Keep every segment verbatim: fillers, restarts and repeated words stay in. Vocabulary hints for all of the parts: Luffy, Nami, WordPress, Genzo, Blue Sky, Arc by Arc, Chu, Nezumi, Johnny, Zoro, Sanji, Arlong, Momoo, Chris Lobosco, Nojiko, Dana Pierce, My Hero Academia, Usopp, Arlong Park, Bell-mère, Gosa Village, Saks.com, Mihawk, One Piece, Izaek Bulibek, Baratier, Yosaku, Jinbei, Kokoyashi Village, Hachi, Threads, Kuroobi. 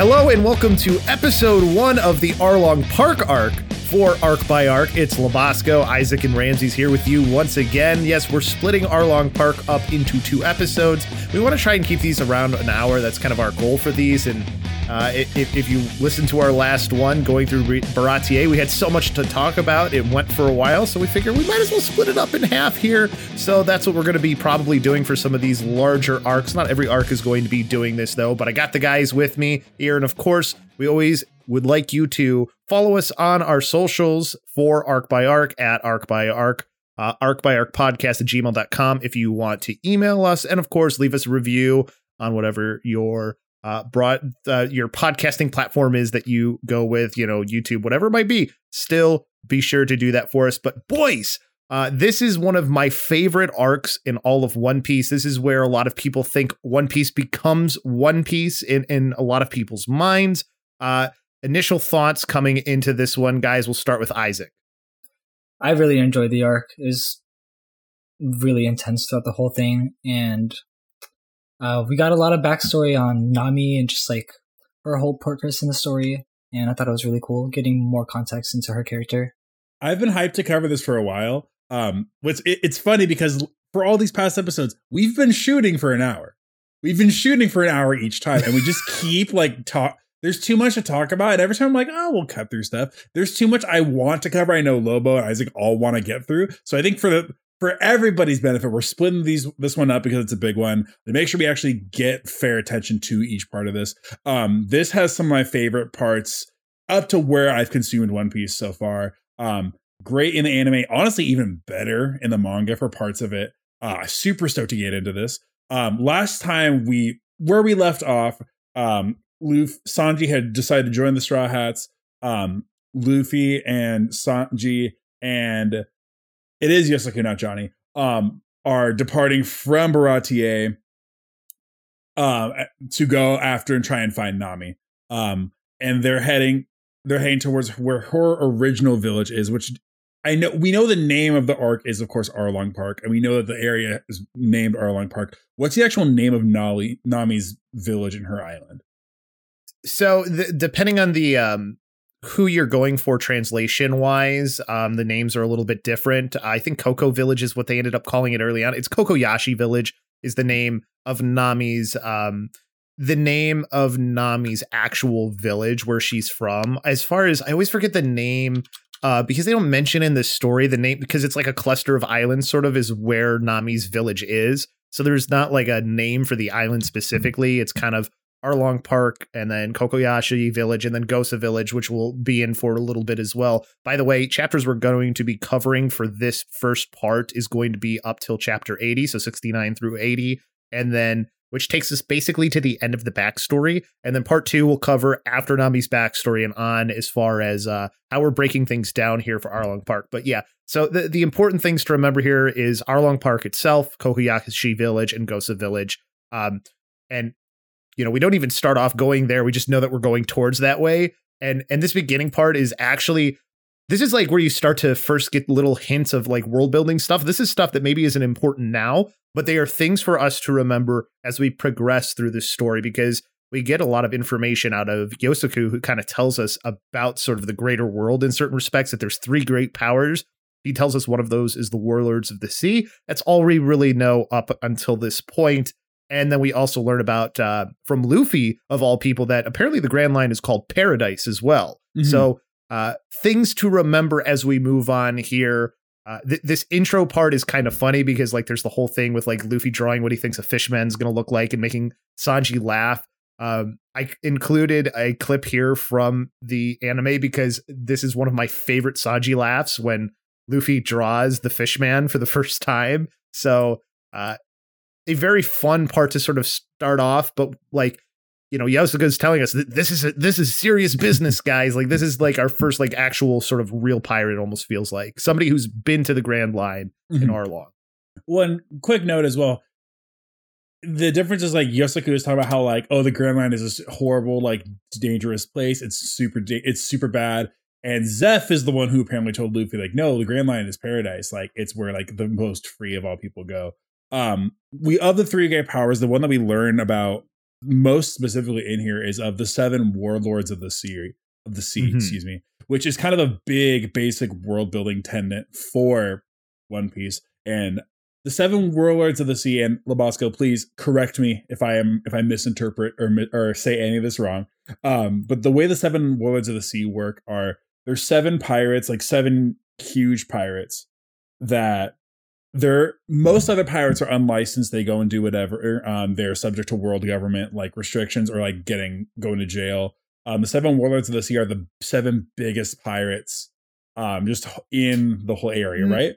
Hello and welcome to episode one of the Arlong Park arc for Arc by Arc. It's Lobosco, Izaek, and Ramses here with you once again. Yes, we're splitting Arlong Park up into two episodes. We want to try and keep these around an hour. That's kind of our goal for these. And uh, if, if you listen to our last one, going through Baratier, we had so much to talk about. It went for a while, so we figured we might as well split it up in half here. So that's what we're going to be probably doing for some of these larger arcs. Not every arc is going to be doing this, though, but I got the guys with me here. And of course, we always would like you to follow us on our socials for Arc by Arc at Arc by Arc, uh, Arc by Arc podcast at gmail dot com if you want to email us. And of course, leave us a review on whatever your uh, broad, uh, your podcasting platform is that you go with, you know, YouTube, whatever it might be. Still be sure to do that for us. But boys, Uh, this is one of my favorite arcs in all of One Piece. This is where a lot of people think One Piece becomes One Piece in, in a lot of people's minds. Uh, initial thoughts coming into this one, guys. We'll start with Izaek. I really enjoyed the arc. It was really intense throughout the whole thing. And uh, we got a lot of backstory on Nami and just like her whole purpose in the story. And I thought it was really cool getting more context into her character. I've been hyped to cover this for a while. Um, what's it, it's funny because for all these past episodes, we've been shooting for an hour. We've been shooting for an hour each time, and we just keep like talk. There's too much to talk about, and every time I'm like, oh, we'll cut through stuff. There's too much I want to cover. I know Lobo and Izaek all want to get through, so I think for the for everybody's benefit, we're splitting these this one up because it's a big one. To make sure we actually get fair attention to each part of this. Um, this has some of my favorite parts up to where I've consumed One Piece so far. Um. Great in the anime, honestly, even better in the manga for parts of it. Uh, super stoked to get into this. Um, last time we where we left off, um, Luffy, Sanji had decided to join the Straw Hats. Um, Luffy and Sanji, and it is Yosaku, not Johnny, um, are departing from Baratier uh, to go after and try and find Nami. Um, and they're heading they're heading towards where her original village is, which. I know we know the name of the arc is, of course, Arlong Park, and we know that the area is named Arlong Park. What's the actual name of Nami, Nami's village and her island? So, the, depending on the um, who you're going for, translation wise, um, the names are a little bit different. I think Coco Village is what they ended up calling it early on. It's Kokoyashi Village is the name of Nami's um, the name of Nami's actual village where she's from. As far as I always forget the name. Uh, because they don't mention in this story the name, because it's like a cluster of islands sort of is where Nami's village is. So there's not like a name for the island specifically. It's kind of Arlong Park and then Kokoyashi Village and then Gosa Village, which we'll be in for a little bit as well. By the way, chapters we're going to be covering for this first part is going to be up till chapter eighty. So sixty-nine through eighty. And then which takes us basically to the end of the backstory. And then part two will cover after Nami's backstory and on as far as uh, how we're breaking things down here for Arlong Park. But yeah, so the, the important things to remember here is Arlong Park itself, Kokoyashi Village, and Gosa Village. Um, and, you know, we don't even start off going there. We just know that we're going towards that way. And and this beginning part is actually... This is like where you start to first get little hints of like world building stuff. This is stuff that maybe isn't important now, but they are things for us to remember as we progress through this story, because we get a lot of information out of Yosaku, who kind of tells us about sort of the greater world in certain respects, that there's three great powers. He tells us one of those is the warlords of the sea. That's all we really know up until this point. And then we also learn about uh, from Luffy, of all people, that apparently the Grand Line is called Paradise as well. Mm-hmm. So Uh, things to remember as we move on here. Uh, th- this intro part is kind of funny because like there's the whole thing with like Luffy drawing what he thinks a fishman's going to look like and making Sanji laugh. Um, I included a clip here from the anime because this is one of my favorite Sanji laughs when Luffy draws the fishman for the first time. So uh, a very fun part to sort of start off. But like, you know, Yosaku's telling us that this is a, this is serious business, guys. Like this is like our first like actual sort of real pirate. Almost feels like somebody who's been to the Grand Line mm-hmm. in Arlong. One quick note as well: the difference is like Yosaku is talking about how like oh the Grand Line is this horrible like dangerous place. It's super da- it's super bad. And Zeph is the one who apparently told Luffy like no the Grand Line is paradise. Like it's where like the most free of all people go. Um, we of the three great powers, the one that we learn about most specifically in here is of the seven warlords of the sea of the sea, mm-hmm. excuse me, which is kind of a big basic world building tenet for One Piece. And the seven warlords of the sea, and Lobosco, please correct me if I am, if I misinterpret or, or say any of this wrong. Um, but the way the seven warlords of the sea work are there's seven pirates, like seven huge pirates that They're, most other pirates are unlicensed. They go and do whatever. Um, they're subject to world government like restrictions or like getting going to jail. Um, the seven warlords of the sea are the seven biggest pirates um, just in the whole area, right?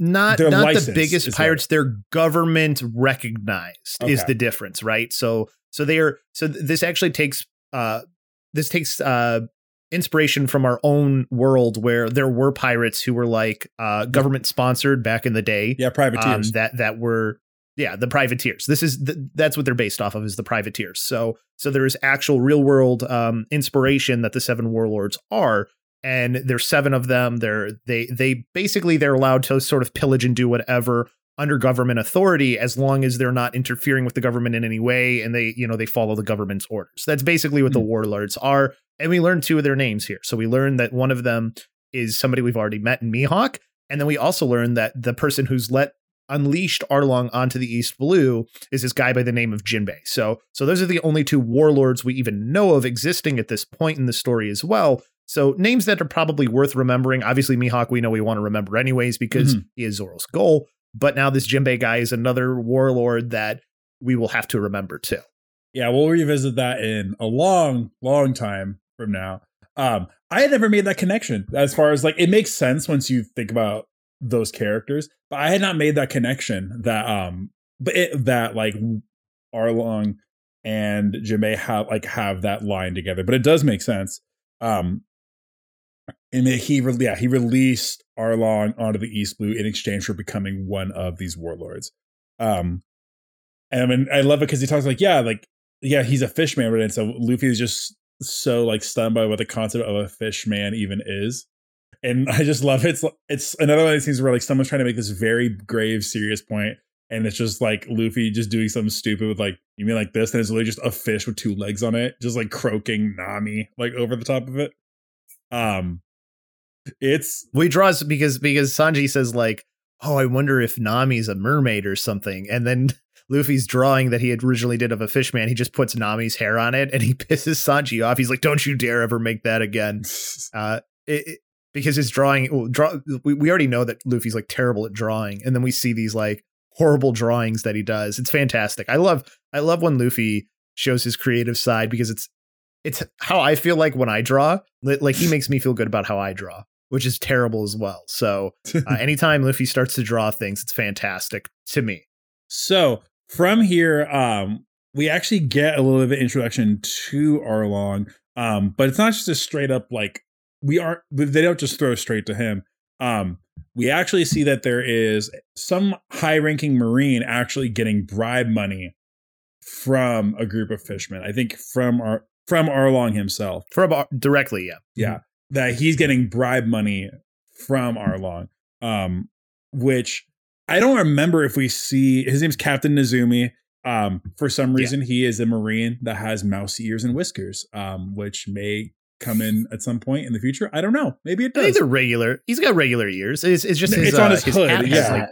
Not they're not the biggest pirates. Like, they're government recognized okay. is the difference, right? So so they are. So this actually takes uh, this takes uh, inspiration from our own world where there were pirates who were like uh government sponsored back in the day. Yeah. Privateers um, that, that were, yeah, the privateers. This is, the, that's what they're based off of is the privateers. So, so there is actual real world um, inspiration that the seven warlords are, and there's seven of them. They're, they, they basically, they're allowed to sort of pillage and do whatever under government authority, as long as they're not interfering with the government in any way. And they, you know, they follow the government's orders. That's basically what mm-hmm. the warlords are. And we learned two of their names here. So we learned that one of them is somebody we've already met in Mihawk. And then we also learned that the person who's let unleashed Arlong onto the East Blue is this guy by the name of Jinbei. So, so those are the only two warlords we even know of existing at this point in the story as well. So names that are probably worth remembering. Obviously Mihawk, we know we want to remember anyways, because mm-hmm. he is Zoro's goal. But now this Jinbei guy is another warlord that we will have to remember too. Yeah. We'll revisit that in a long, long time from now. Um, I had never made that connection as far as like, it makes sense once you think about those characters, but I had not made that connection that, um, but it, that like Arlong and Jinbei have like have that line together, but it does make sense. Um, And he, re- yeah, he released Arlong onto the East Blue in exchange for becoming one of these warlords. Um, and I mean, I love it because he talks like, yeah, like, yeah, he's a fishman, right? And so Luffy is just so like stunned by what the concept of a fishman even is. And I just love it. It's, it's another one of these things where like someone's trying to make this very grave, serious point, and it's just like Luffy just doing something stupid with like, you mean like this? And it's literally just a fish with two legs on it, just like croaking Nami like over the top of it. Um. It's we draw because because Sanji says like, oh, I wonder if Nami's a mermaid or something. And then Luffy's drawing that he had originally did of a fishman. He just puts Nami's hair on it and he pisses Sanji off. He's like, don't you dare ever make that again. Uh, it, it, because his drawing draw. We, we already know that Luffy's like terrible at drawing. And then we see these like horrible drawings that he does. It's fantastic. I love I love when Luffy shows his creative side because it's it's how I feel like when I draw, like he makes me feel good about how I draw, which is terrible as well. So uh, anytime Luffy starts to draw things, it's fantastic to me. So from here, um, we actually get a little bit of introduction to Arlong, um, but it's not just a straight up like we are. They don't just throw straight to him. Um, we actually see that there is some high ranking Marine actually getting bribe money from a group of fishermen. I think from our from Arlong himself, from Ar- directly. Yeah. Yeah. Mm-hmm. That he's getting bribe money from Arlong, um, which I don't remember if we see. His name's Captain Nezumi. Um, for some reason, yeah. he is a Marine that has mouse ears and whiskers, um, which may come in at some point in the future. I don't know. Maybe it does. I think they're regular. He's got regular ears. It's, it's just his, it's uh, on his, his hood. Yeah. Like,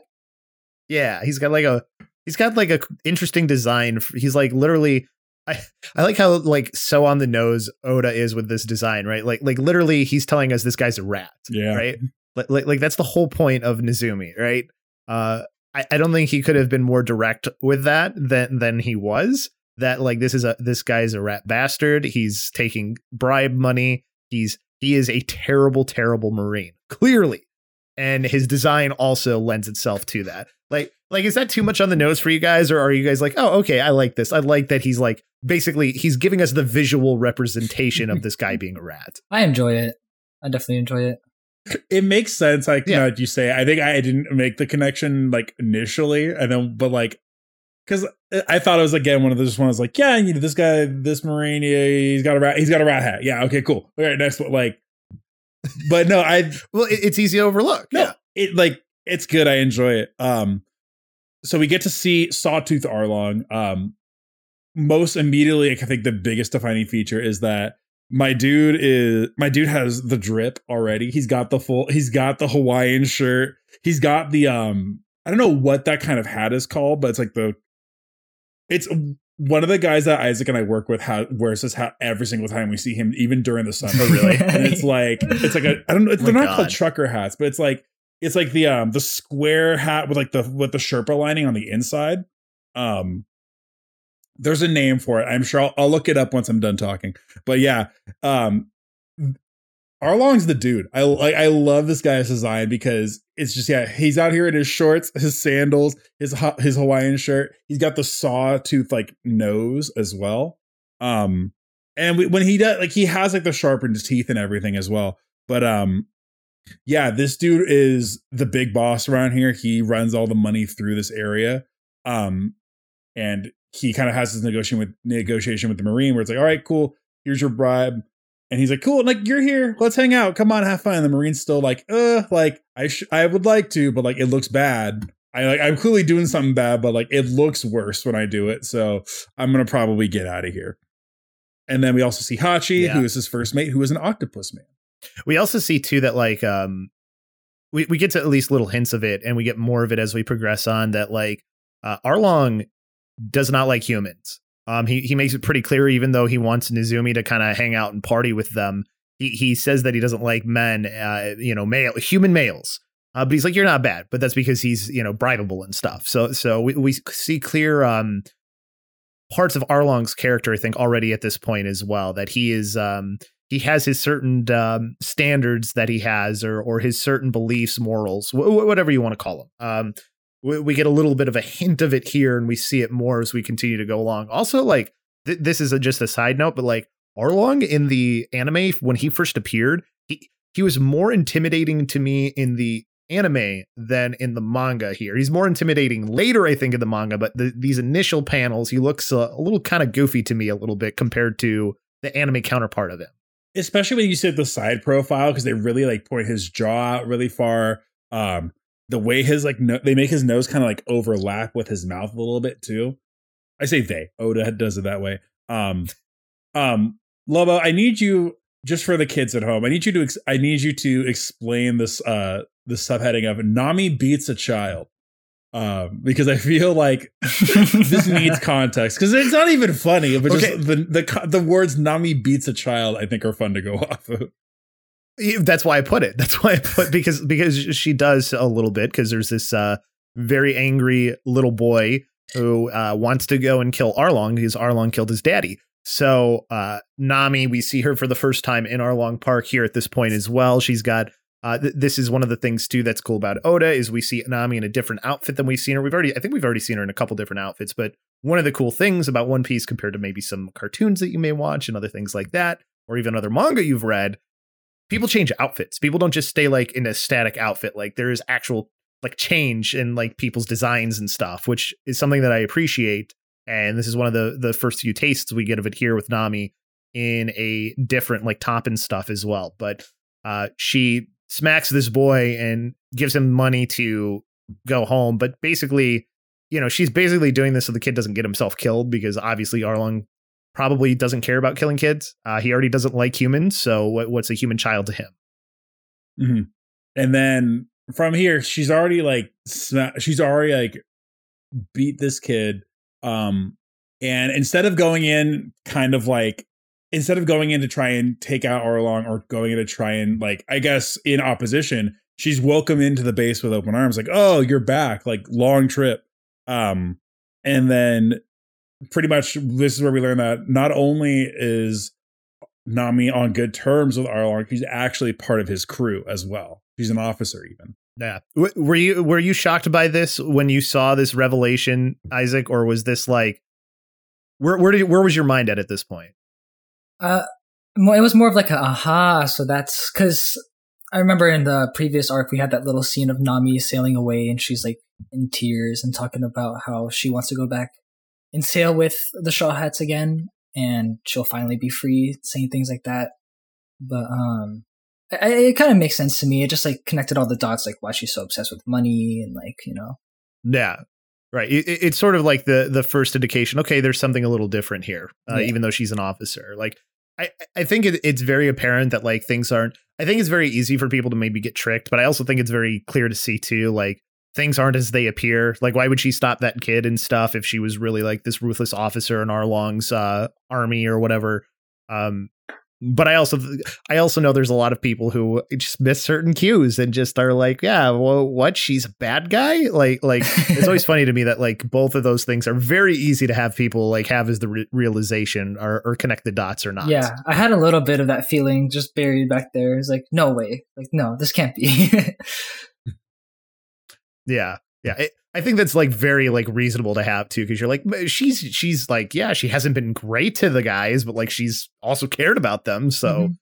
yeah, he's got like a he's got like a interesting design. He's like literally. I, I like how like so on the nose Oda is with this design, right? Like like literally he's telling us this guy's a rat. Yeah. Right. Like, like, like that's the whole point of Nezumi, right? Uh, I, I don't think he could have been more direct with that than than he was. That like this is a this guy's a rat bastard. He's taking bribe money. He's he is a terrible, terrible Marine, clearly. And his design also lends itself to that. Like, like, is that too much on the nose for you guys? Or are you guys like, oh, okay, I like this. I like that he's like, basically, he's giving us the visual representation of this guy being a rat. I enjoy it. I definitely enjoy it. It makes sense. Like, yeah. You say, I think I didn't make the connection, like, initially. And then, but like, because I thought it was, again, one of those ones like, yeah, you know, this guy, this Marine, he's got a rat. He's got a rat hat. Yeah. Okay, cool. All right. Next one. Like. But no, I well, it, it's easy to overlook. No, yeah. It like it's good. I enjoy it. Um, so we get to see Sawtooth Arlong. Um, most immediately, I think the biggest defining feature is that my dude is my dude has the drip already. He's got the full. He's got the Hawaiian shirt. He's got the um. I don't know what that kind of hat is called, but it's like the. It's one of the guys that Isaac and I work with ha- wears this hat every single time we see him, even during the summer. Oh, really? And it's like it's like a I don't know. It's, oh they're not God. called trucker hats, but it's like it's like the um the square hat with like the with the Sherpa lining on the inside. Um, there's a name for it. I'm sure I'll, I'll look it up once I'm done talking. But yeah, um, Arlong's the dude. I like I love this guy's design because it's just yeah he's out here in his shorts, his sandals, his his Hawaiian shirt. He's got the sawtooth like nose as well. Um, and we, when he does like he has like the sharpened teeth and everything as well. But um, yeah, this dude is the big boss around here. He runs all the money through this area. Um, and he kind of has this negotiation with negotiation with the Marine where it's like, all right, cool, here's your bribe. And he's like, cool, like, you're here. Let's hang out. Come on, have fun. And the Marine's still like, uh, like, I sh- I would like to, but, like, it looks bad. I, like, I'm clearly doing something bad, but, like, it looks worse when I do it. So I'm going to probably get out of here. And then we also see Hachi, yeah. who is his first mate, who is an octopus man. We also see, too, that, like, um, we, we get to at least little hints of it, and we get more of it as we progress on, that, like, uh, Arlong does not like humans. Um, he, he makes it pretty clear, even though he wants Nezumi to kind of hang out and party with them. He he says that he doesn't like men, uh, you know, male human males. Uh, but he's like, you're not bad. But that's because he's, you know, bribable and stuff. So so we, we see clear um, parts of Arlong's character, I think, already at this point as well, that he is um, he has his certain um, standards that he has or or his certain beliefs, morals, wh- whatever you want to call them. Um, we get a little bit of a hint of it here and we see it more as we continue to go along. Also, like th- this is a, just a side note, but like Arlong in the anime, when he first appeared, he, he was more intimidating to me in the anime than in the manga here. He's more intimidating later, I think, in the manga, but the, these initial panels, he looks a, a little kind of goofy to me a little bit compared to the anime counterpart of him. Especially when you see the side profile, because they really like point his jaw out really far. Um, The way his like no, they make his nose kind of like overlap with his mouth a little bit too. I say they. Oda does it that way. Um, um, Lobo, I need you just for the kids at home. I need you to ex- I need you to explain this uh the subheading of Nami beats a child. Um, because I feel like this needs context because it's not even funny. But okay. just the the the words Nami beats a child I think are fun to go off of. That's why I put it. That's why I put because because she does a little bit because there's this uh, very angry little boy who uh, wants to go and kill Arlong because Arlong killed his daddy. So uh, Nami, we see her for the first time in Arlong Park here at this point as well. She's got uh, th- this is one of the things, too, that's cool about Oda is we see Nami in a different outfit than we've seen her. We've already I think we've already seen her in a couple different outfits. But one of the cool things about One Piece compared to maybe some cartoons that you may watch and other things like that, or even other manga you've read. People change outfits. People don't just stay like in a static outfit. Like there is actual like change in like people's designs and stuff, which is something that I appreciate. And this is one of the the first few tastes we get of it here with Nami in a different like top and stuff as well. But uh, she smacks this boy and gives him money to go home. But basically, you know, she's basically doing this so the kid doesn't get himself killed because obviously Arlong probably doesn't care about killing kids. Uh, he already doesn't like humans. So what, what's a human child to him? Mm-hmm. And then from here, she's already like, she's already like beat this kid. Um, and instead of going in kind of like, instead of going in to try and take out Arlong or going in to try and like, I guess in opposition, she's welcomed into the base with open arms, like, oh, you're back, like, long trip. Um, and then pretty much this is where we learn that not only is Nami on good terms with Arlong, she's actually part of his crew as well. She's an officer even. Yeah. Were you, were you shocked by this when you saw this revelation, Izaek, or was this like, where, where did, where was your mind at at this point? Uh, it was more of like a, aha. So that's because I remember in the previous arc, we had that little scene of Nami sailing away and she's like in tears and talking about how she wants to go back and sail with the Straw Hats again. And she'll finally be free, saying things like that. But um, I, it kind of makes sense to me. It just like connected all the dots, like why she's so obsessed with money and like, you know. Yeah, right. It, it, it's sort of like the the first indication. Okay, there's something a little different here, uh, yeah. even though she's an officer. Like, I, I think it, it's very apparent that like things aren't. I think it's very easy for people to maybe get tricked, but I also think it's very clear to see too. Like, things aren't as they appear. Like, why would she stop that kid and stuff if she was really like this ruthless officer in Arlong's uh, army or whatever? Um, but I also I also know there's a lot of people who just miss certain cues and just are like, yeah, well, what? She's a bad guy? Like, like it's always funny to me that like both of those things are very easy to have people like have as the re- realization or, or connect the dots or not. Yeah, I had a little bit of that feeling just buried back there. It's like, no way. Like, no, this can't be. Yeah. Yeah. It, I think that's like very like reasonable to have, too, because you're like she's she's like, yeah, she hasn't been great to the guys, but like she's also cared about them. So mm-hmm.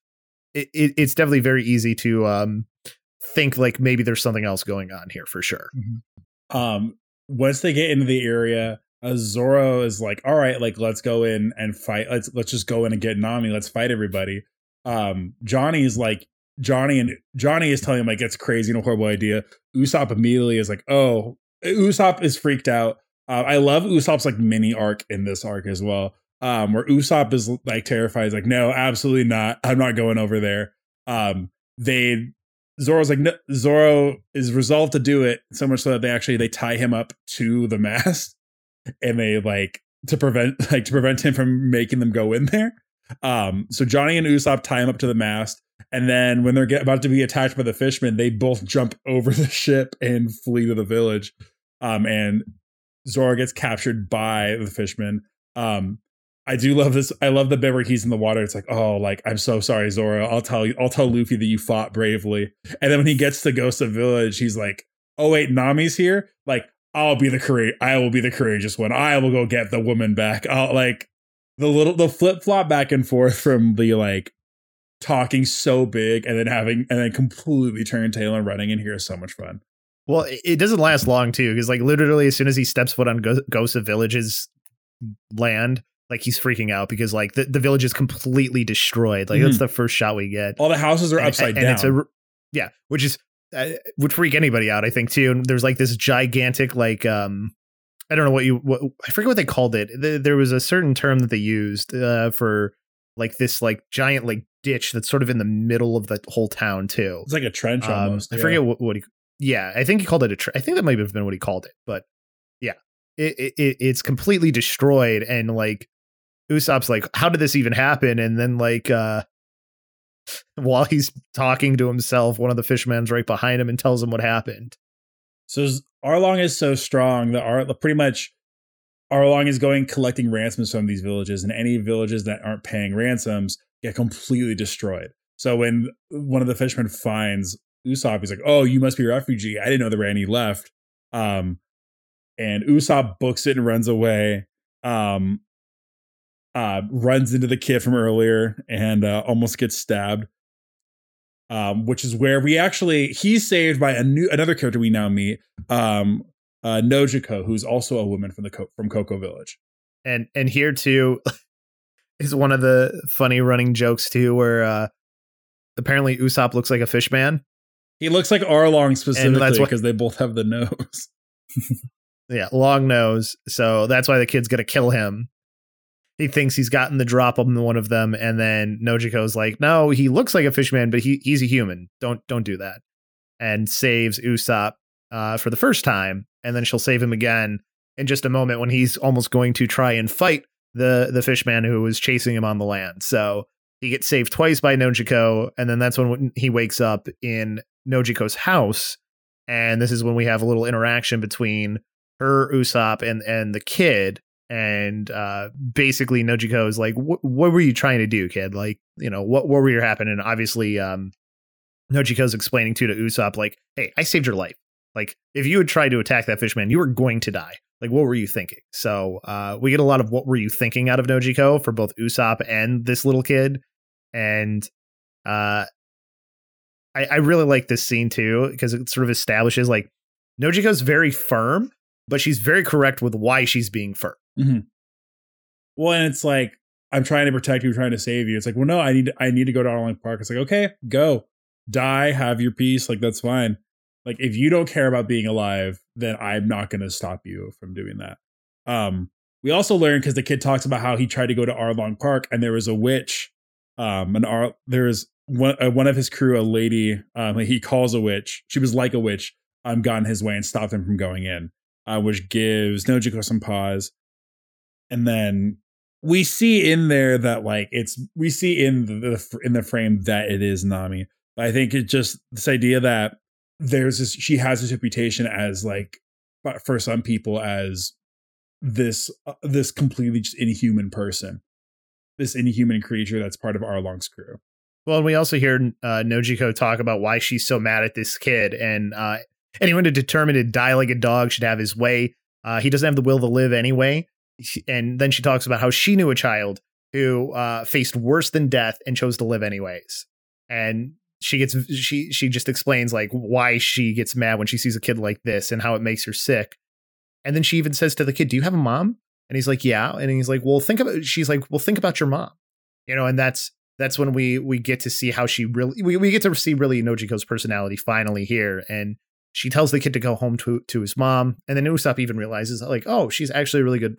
it, it it's definitely very easy to um, think like maybe there's something else going on here for sure. Mm-hmm. Um, once they get into the area, uh, Zoro is like, all right, like, let's go in and fight. Let's let's just go in and get Nami. Let's fight everybody. Um, Johnny's like. Johnny and Johnny is telling him like it's crazy and a horrible idea. Usopp immediately is like, oh, Usopp is freaked out. Uh, I love Usopp's like mini arc in this arc as well, um, where Usopp is like terrified. He's like, no, absolutely not. I'm not going over there. Um, they Zoro's like, no, Zoro is resolved to do it so much so that they actually they tie him up to the mast and they like to prevent like to prevent him from making them go in there. Um, so Johnny and Usopp tie him up to the mast. And then when they're get, about to be attacked by the fishermen, they both jump over the ship and flee to the village. Um, and Zoro gets captured by the fishermen. Um, I do love this. I love the bit where he's in the water. It's like, oh, like, I'm so sorry, Zoro. I'll tell you. I'll tell Luffy that you fought bravely. And then when he gets to Gosa Village, he's like, oh, wait, Nami's here. Like, I'll be the courage. I will be the courageous one. I will go get the woman back. I'll like the little the flip flop back and forth from the like. Talking so big and then having and then completely turn tail and running in here is so much fun. Well, it doesn't last long too, because like literally as soon as he steps foot on Go- Gosa Village's land, like he's freaking out because like the, the village is completely destroyed. Like mm-hmm. that's the first shot we get. All the houses are and, upside and, down. And it's a, yeah, which is uh, would freak anybody out, I think too. And there's like this gigantic like um I don't know what you what, I forget what they called it. The, there was a certain term that they used uh, for like this like giant like. ditch that's sort of in the middle of the whole town too. It's like a trench um, almost. I yeah. forget what, what he. Yeah, I think he called it a. Tre- I think that might have been what he called it. But yeah, it, it it's completely destroyed and like Usopp's like, how did this even happen? And then like uh, while he's talking to himself, one of the fishermen's right behind him and tells him what happened. So Arlong is so strong that Ar- pretty much Arlong is going collecting ransoms from these villages, and any villages that aren't paying ransoms. Get completely destroyed. So when one of the fishermen finds Usopp, he's like, oh, you must be a refugee. I didn't know there were any left. Um, and Usopp books it and runs away, um, uh, runs into the kid from earlier and uh, almost gets stabbed, um, which is where we actually, he's saved by a new another character we now meet, um, uh, Nojiko, who's also a woman from the Co- from Cocoa Village. And and here too... is one of the funny running jokes too, where uh, apparently Usopp looks like a fish man. He looks like Arlong specifically because they both have the nose. Yeah, long nose. So that's why the kid's gonna kill him. He thinks he's gotten the drop on one of them, and then Nojiko's like, "No, he looks like a fish man, but he he's a human. Don't don't do that." And saves Usopp uh, for the first time, and then she'll save him again in just a moment when he's almost going to try and fight. the the fishman who was chasing him on the land. So he gets saved twice by Nojiko, and then that's when he wakes up in Nojiko's house. And this is when we have a little interaction between her, Usopp, and, and the kid. And uh, basically, Nojiko is like, what were you trying to do, kid? Like, you know, what, what were you happening? And obviously, um, Nojiko's explaining to, to Usopp, like, hey, I saved your life. Like, if you had tried to attack that fishman, you were going to die. Like, what were you thinking? So uh, we get a lot of what were you thinking out of Nojiko for both Usopp and this little kid. And uh, I, I really like this scene, too, because it sort of establishes, like, Nojiko's very firm, but she's very correct with why she's being firm. Mm-hmm. Well, and it's like, I'm trying to protect you, I'm trying to save you. It's like, well, no, I need to, I need to go to Arlong Park. It's like, okay, go. Die, have your peace. Like, that's fine. Like, if you don't care about being alive, then I'm not going to stop you from doing that. Um, we also learned, because the kid talks about how he tried to go to Arlong Park and there was a witch. Um, and Ar- there was one, uh, one of his crew, a lady, um, he calls a witch. She was like a witch, um, got in his way and stopped him from going in, uh, which gives Nojiko some pause. And then we see in there that, like, it's, we see in the, in the frame that it is Nami. I think it just, this idea that there's this, she has this reputation as, like, for some people, as this uh, this completely just inhuman person, this inhuman creature that's part of Arlong's crew. Well, and we also hear uh, Nojiko talk about why she's so mad at this kid, and uh, anyone to determine to die like a dog should have his way. Uh, he doesn't have the will to live anyway. And then she talks about how she knew a child who uh, faced worse than death and chose to live anyways. And she gets she she just explains, like, why she gets mad when she sees a kid like this and how it makes her sick. And then she even says to the kid, do you have a mom? And he's like, yeah. And he's like, well, think about she's like, well, think about your mom, you know. And that's that's when we we get to see how she really we, we get to see really Nojiko's personality finally here. And she tells the kid to go home to to his mom. And then Usopp even realizes, like, oh, she's actually a really good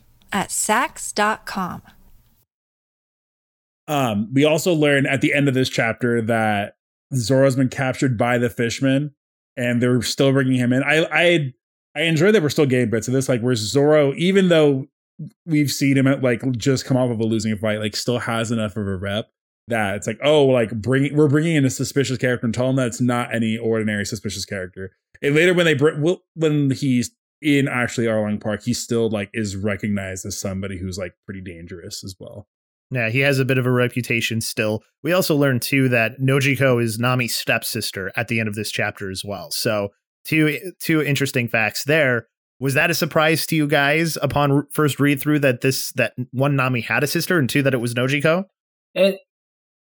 at Saks dot com. Um, we also learn at the end of this chapter that Zoro's been captured by the fishmen, and they're still bringing him in. I I, I enjoy that we're still getting bits of this, like, where Zoro, even though we've seen him at, like, just come off of a losing fight, like, still has enough of a rep that it's like, oh, like, bring we're bringing in a suspicious character and tell him that it's not any ordinary suspicious character. And later, when they br- when he's in actually Arlong Park, he still, like, is recognized as somebody who's, like, pretty dangerous as well. Yeah, he has a bit of a reputation still. We also learned, too, that Nojiko is Nami's stepsister at the end of this chapter as well. So two two interesting facts there. Was that a surprise to you guys upon first read through that this that one, Nami had a sister, and two, that it was Nojiko? It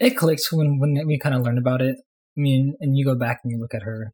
it clicks when, when we kind of learn about it. I mean, and you go back and you look at her.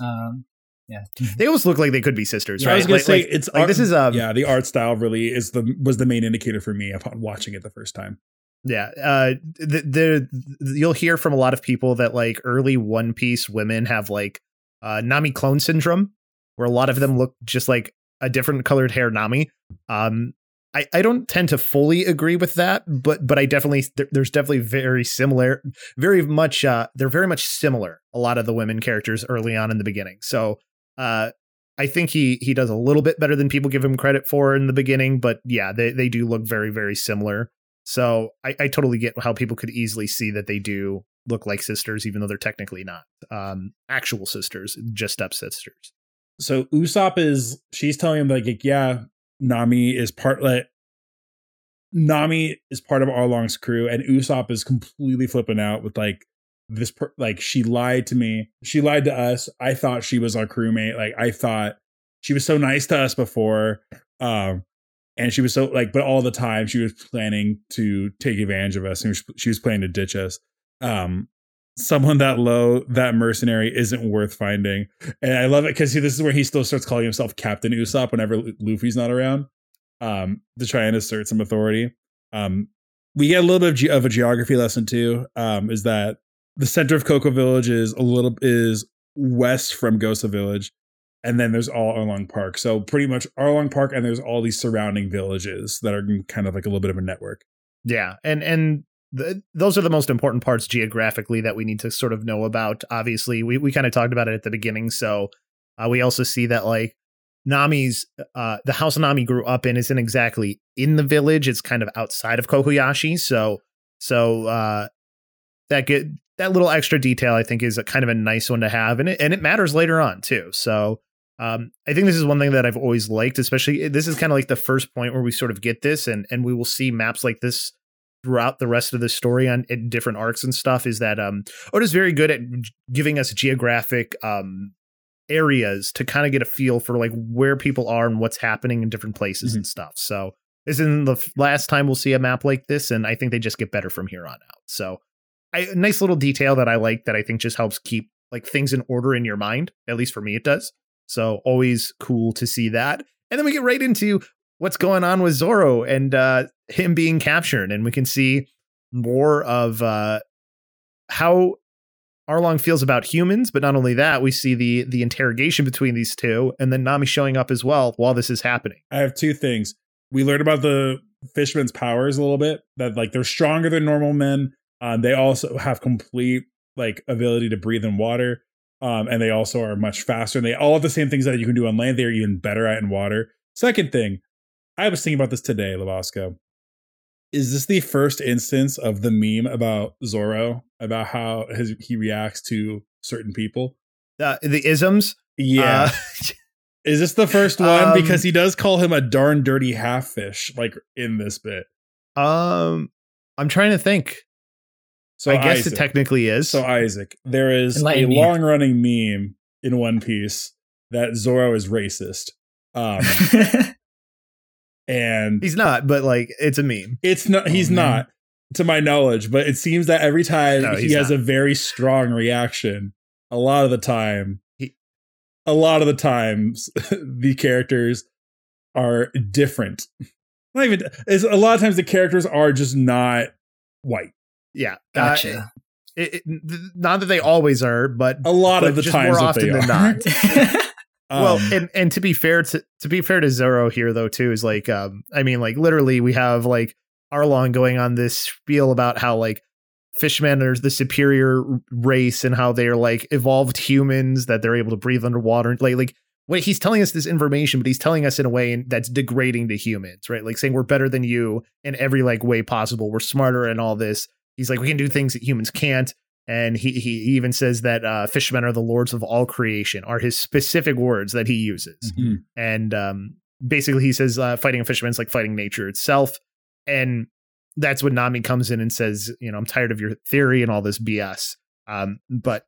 Um, yeah, they almost look like they could be sisters, yeah, right? I was gonna like, say like, it's like art, this is um, yeah, the art style really is the was the main indicator for me upon watching it the first time. Yeah, uh, the, the you'll hear from a lot of people that, like, early One Piece women have, like, uh, Nami clone syndrome, where a lot of them look just like a different colored hair Nami. Um, I, I don't tend to fully agree with that, but but I definitely there, there's definitely very similar, very much uh, they're very much similar. A lot of the women characters early on in the beginning, so. Uh, I think he he does a little bit better than people give him credit for in the beginning, but yeah, they, they do look very, very similar. So I, I totally get how people could easily see that they do look like sisters, even though they're technically not um, actual sisters, just stepsisters. So Usopp is, she's telling him, like, yeah, Nami is part, like, Nami is part of Arlong's crew, and Usopp is completely flipping out with, like, this per- like she lied to me. She lied to us. I thought she was our crewmate. Like I thought she was so nice to us before. Um, and she was so like, but all the time she was planning to take advantage of us, and she was planning to ditch us. Um, someone that low, that mercenary isn't worth finding. And I love it because this is where he still starts calling himself Captain Usopp whenever Luffy's not around, um, to try and assert some authority. Um, we get a little bit of, ge- of a geography lesson too. Um, is that the center of Cocoa Village is a little is west from Gosa Village, and then there's all Arlong Park. So pretty much Arlong Park, and there's all these surrounding villages that are kind of like a little bit of a network. Yeah, and and the, those are the most important parts geographically that we need to sort of know about. Obviously, we we kind of talked about it at the beginning. So uh, we also see that like Nami's uh, the house Nami grew up in isn't exactly in the village. It's kind of outside of Kokoyashi. So so uh, that get. That little extra detail, I think, is a kind of a nice one to have. And it, and it matters later on, too. So um, I think this is one thing that I've always liked, especially this is kind of like the first point where we sort of get this. And, and we will see maps like this throughout the rest of the story on in different arcs and stuff, is that um, Oda's very good at giving us geographic um, areas to kind of get a feel for like where people are and what's happening in different places mm-hmm. and stuff. So this isn't the last time we'll see a map like this. And I think they just get better from here on out. So. I, a nice little detail that I like that I think just helps keep like things in order in your mind. At least for me, it does. So always cool to see that. And then we get right into what's going on with Zoro and uh, him being captured. And we can see more of uh, how Arlong feels about humans. But not only that, we see the the interrogation between these two, and then Nami showing up as well while this is happening. I have two things. We learned about the fishmen's powers a little bit, that like they're stronger than normal men. Um, they also have complete like ability to breathe in water, um, and they also are much faster. And they all have the same things that you can do on land. They're even better at in water. Second thing, I was thinking about this today, Lobosco. Is this the first instance of the meme about Zoro, about how his, he reacts to certain people? Uh, the isms? Yeah. Uh, is this the first one? Um, because he does call him a darn dirty half fish, like in this bit. Um, I'm trying to think. So I guess Izaek. It technically is. So Izaek, there is a me. long-running meme in One Piece that Zoro is racist, um, and he's not. But like, it's a meme. It's not. He's mm-hmm. not, to my knowledge. But it seems that every time no, he has not. a very strong reaction, a lot of the time, he, a lot of the times, the characters are different. Not even. It's, a lot of times, the characters are just not white. Yeah, gotcha. Uh, it, it, not that they always are, but a lot but of the times more often than not. um, well, and, and to be fair to to be fair to Zoro here though too is like um I mean like literally we have like Arlong going on this spiel about how like fishmen are the superior race and how they are like evolved humans, that they're able to breathe underwater. Like like what he's telling us this information, but he's telling us in a way that's degrading to humans, right? Like saying we're better than you in every like way possible. We're smarter and all this. He's like, we can do things that humans can't. And he he even says that uh, fishermen are the lords of all creation, are his specific words that he uses. Mm-hmm. And um, basically he says uh, fighting a fisherman is like fighting nature itself. And that's when Nami comes in and says, you know, I'm tired of your theory and all this B S. Um, but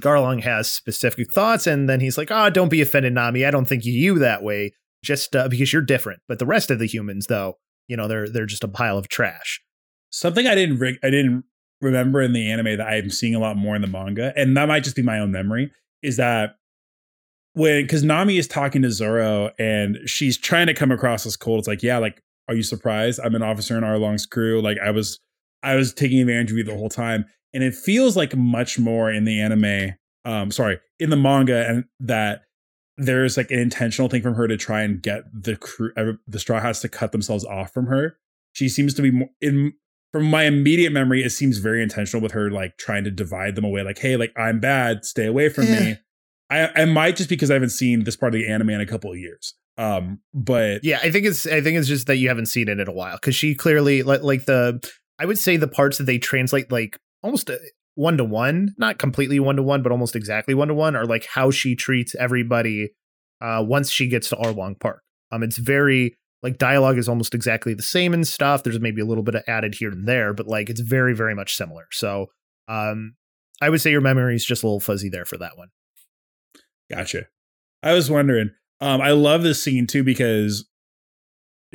Arlong has specific thoughts. And then he's like, oh, don't be offended, Nami. I don't think you that way, just uh, because you're different. But the rest of the humans, though, you know, they're they're just a pile of trash. Something I didn't re- I didn't remember in the anime that I'm seeing a lot more in the manga, and that might just be my own memory, is that when, because Nami is talking to Zoro and she's trying to come across as cold. It's like, yeah, like, are you surprised? I'm an officer in Arlong's crew. Like I was, I was taking advantage of you the whole time. And it feels like much more in the anime, um, sorry, in the manga, and that there's like an intentional thing from her to try and get the crew, the Straw Hats to cut themselves off from her. She seems to be more in. From my immediate memory, it seems very intentional with her, like trying to divide them away. Like, hey, like I'm bad, stay away from yeah. me. I, I might just because I haven't seen this part of the anime in a couple of years. Um, but yeah, I think it's I think it's just that you haven't seen it in a while, because she clearly like, like the I would say the parts that they translate like almost one to one, not completely one to one, but almost exactly one to one, are like how she treats everybody uh, once she gets to Arlong Park. Um, it's very. Like dialogue is almost exactly the same and stuff. There's maybe a little bit of added here and there, but like it's very, very much similar. So um, I would say your memory is just a little fuzzy there for that one. Gotcha. I was wondering. Um, I love this scene too, because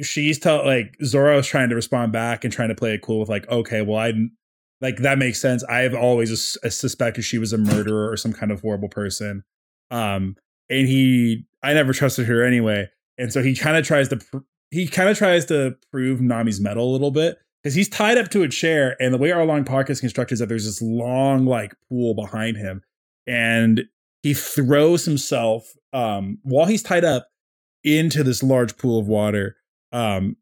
she's tell like Zoro's trying to respond back and trying to play it cool with like, okay, well, I like that makes sense. I've always uh, suspected she was a murderer or some kind of horrible person. Um, and he, I never trusted her anyway. And so he kind of tries to, pr- he kind of tries to prove Nami's metal a little bit, because he's tied up to a chair. And the way Arlong Park is constructed is that there's this long like pool behind him, and he throws himself um, while he's tied up into this large pool of water. Um,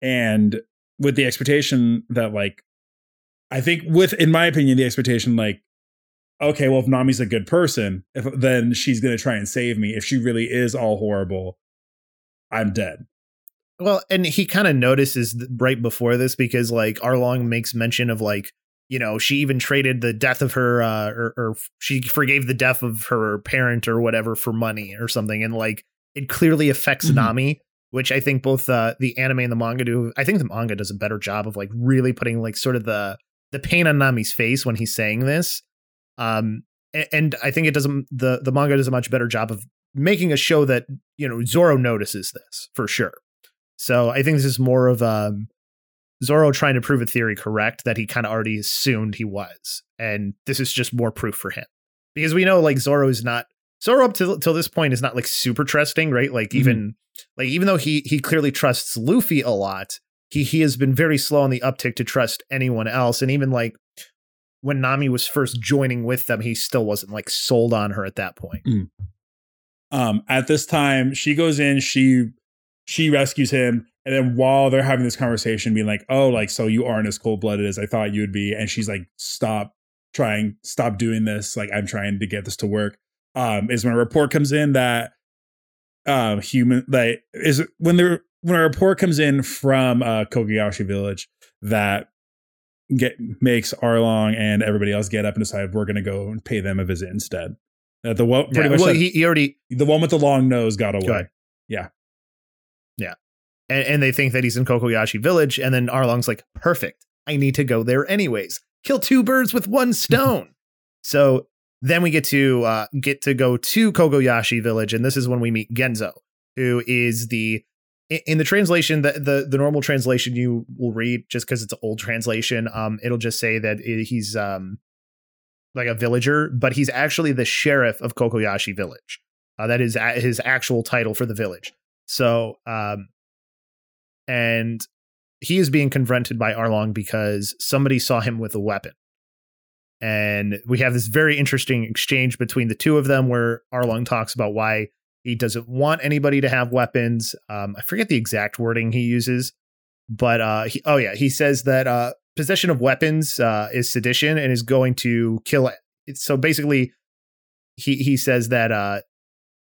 and with the expectation that like, I think with, in my opinion, the expectation, like, okay, well, if Nami's a good person, if, then she's going to try and save me. If she really is all horrible, I'm dead. Well, and he kind of notices right before this, because like Arlong makes mention of like, you know, she even traded the death of her uh, or, or she forgave the death of her parent or whatever for money or something. And like, it clearly affects mm-hmm. Nami, which I think both uh, the anime and the manga do. I think the manga does a better job of like really putting like sort of the the pain on Nami's face when he's saying this. Um, and, and I think it doesn't the, the manga does a much better job of making a show that, you know, Zoro notices this for sure. So I think this is more of um, Zoro trying to prove a theory correct that he kind of already assumed he was. And this is just more proof for him, because we know like Zoro is not Zoro up till, till this point is not like super trusting, right? Like mm-hmm. even like even though he he clearly trusts Luffy a lot, he he has been very slow on the uptick to trust anyone else. And even like when Nami was first joining with them, he still wasn't like sold on her at that point. Mm. Um, at this time, she goes in, she. She rescues him. And then while they're having this conversation, being like, oh, like, so you aren't as cold blooded as I thought you would be. And she's like, stop trying, stop doing this. Like, I'm trying to get this to work. Um, is when a report comes in that um, human, like, is when there, when a report comes in from uh, Kokoyashi Village that get makes Arlong and everybody else get up and decide we're going to go and pay them a visit instead. Uh, the one, pretty yeah, much well, like, he, he already, the one with the long nose got away. Go yeah. Yeah. And, and they think that he's in Kokoyashi Village. And then Arlong's like, perfect. I need to go there anyways. Kill two birds with one stone. So then we get to uh, get to go to Kokoyashi Village. And this is when we meet Genzo, who is the in the translation that the, the normal translation you will read just because it's an old translation. Um, it'll just say that he's um, like a villager, but he's actually the sheriff of Kokoyashi Village. Uh, that is his actual title for the village. So, um, and he is being confronted by Arlong because somebody saw him with a weapon. And we have this very interesting exchange between the two of them where Arlong talks about why he doesn't want anybody to have weapons. Um, I forget the exact wording he uses, but, uh, he, oh yeah, he says that, uh, possession of weapons, uh, is sedition and is going to kill it. So basically he, he says that, uh,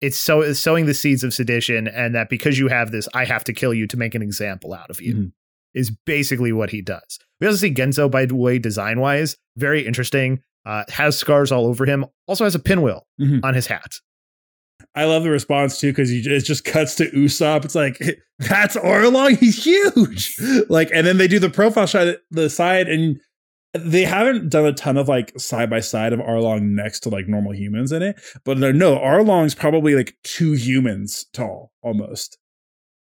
It's so it's sowing the seeds of sedition, and that because you have this, I have to kill you to make an example out of you mm. is basically what he does. We also see Genzo, by the way, design wise, very interesting, uh, has scars all over him. Also has a pinwheel mm-hmm. on his hat. I love the response, too, because it just cuts to Usopp. It's like, that's Arlong. He's huge. like, and then they do the profile shot at the side, and they haven't done a ton of like side by side of Arlong next to like normal humans in it, but no, Arlong's probably like two humans tall almost.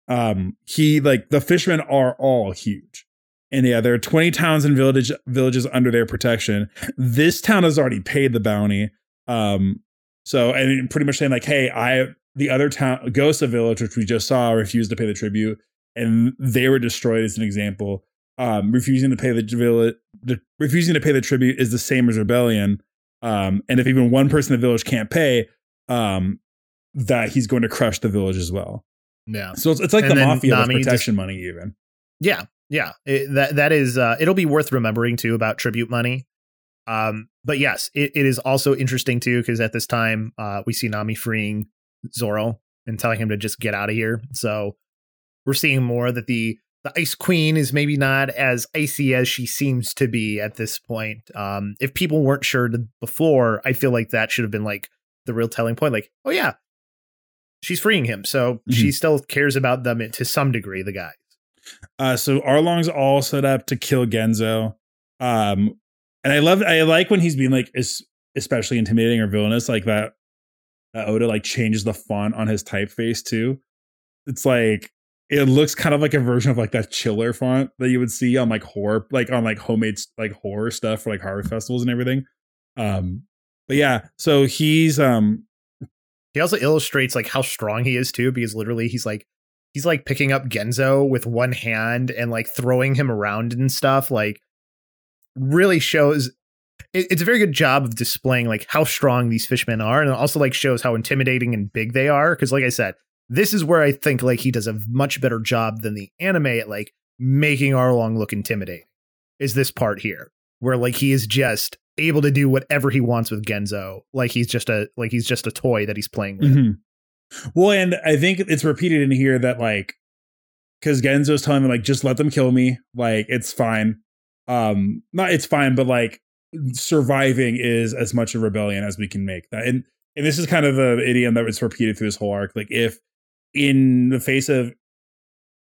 Um, he like the fishermen are all huge, and yeah, there are twenty towns and village villages under their protection. This town has already paid the bounty. Um, so and pretty much saying like, hey, I the other town, Gosa Village, which we just saw, refused to pay the tribute, and they were destroyed as an example. Um, refusing to pay the, village, the refusing to pay the tribute is the same as rebellion. Um, and if even one person in the village can't pay, um, that he's going to crush the village as well. Yeah. So it's, it's like and the mafia Nami with protection just, money, even. Yeah, yeah. It, that that is. Uh, it'll be worth remembering too about tribute money. Um, but yes, it, it is also interesting too because at this time uh, we see Nami freeing Zoro and telling him to just get out of here. So we're seeing more that the. The Ice Queen is maybe not as icy as she seems to be at this point. Um, if people weren't sure before, I feel like that should have been like the real telling point. Like, oh, yeah, she's freeing him. So mm-hmm. she still cares about them to some degree, the guys. Uh, so Arlong's all set up to kill Genzo. Um, And I love, I like when he's being like, is, especially intimidating or villainous, like that, that Oda like changes the font on his typeface too. It's like, it looks kind of like a version of like that chiller font that you would see on like horror, like on like homemade, like horror stuff for like horror festivals and everything. Um, but yeah, so he's, um, he also illustrates like how strong he is too, because literally he's like, he's like picking up Genzo with one hand and like throwing him around and stuff. Like, really shows, it, it's a very good job of displaying like how strong these fishmen are, and it also like shows how intimidating and big they are. Because like I said, this is where I think like he does a much better job than the anime at like making Arlong look intimidating. Is this part here where like he is just able to do whatever he wants with Genzo, like he's just a like he's just a toy that he's playing with. Mm-hmm. Well, and I think it's repeated in here that like, because Genzo's telling him like, just let them kill me, like it's fine. Um, not it's fine, but like surviving is as much a rebellion as we can make that. And and this is kind of the idiom that was repeated through this whole arc. Like, if in the face of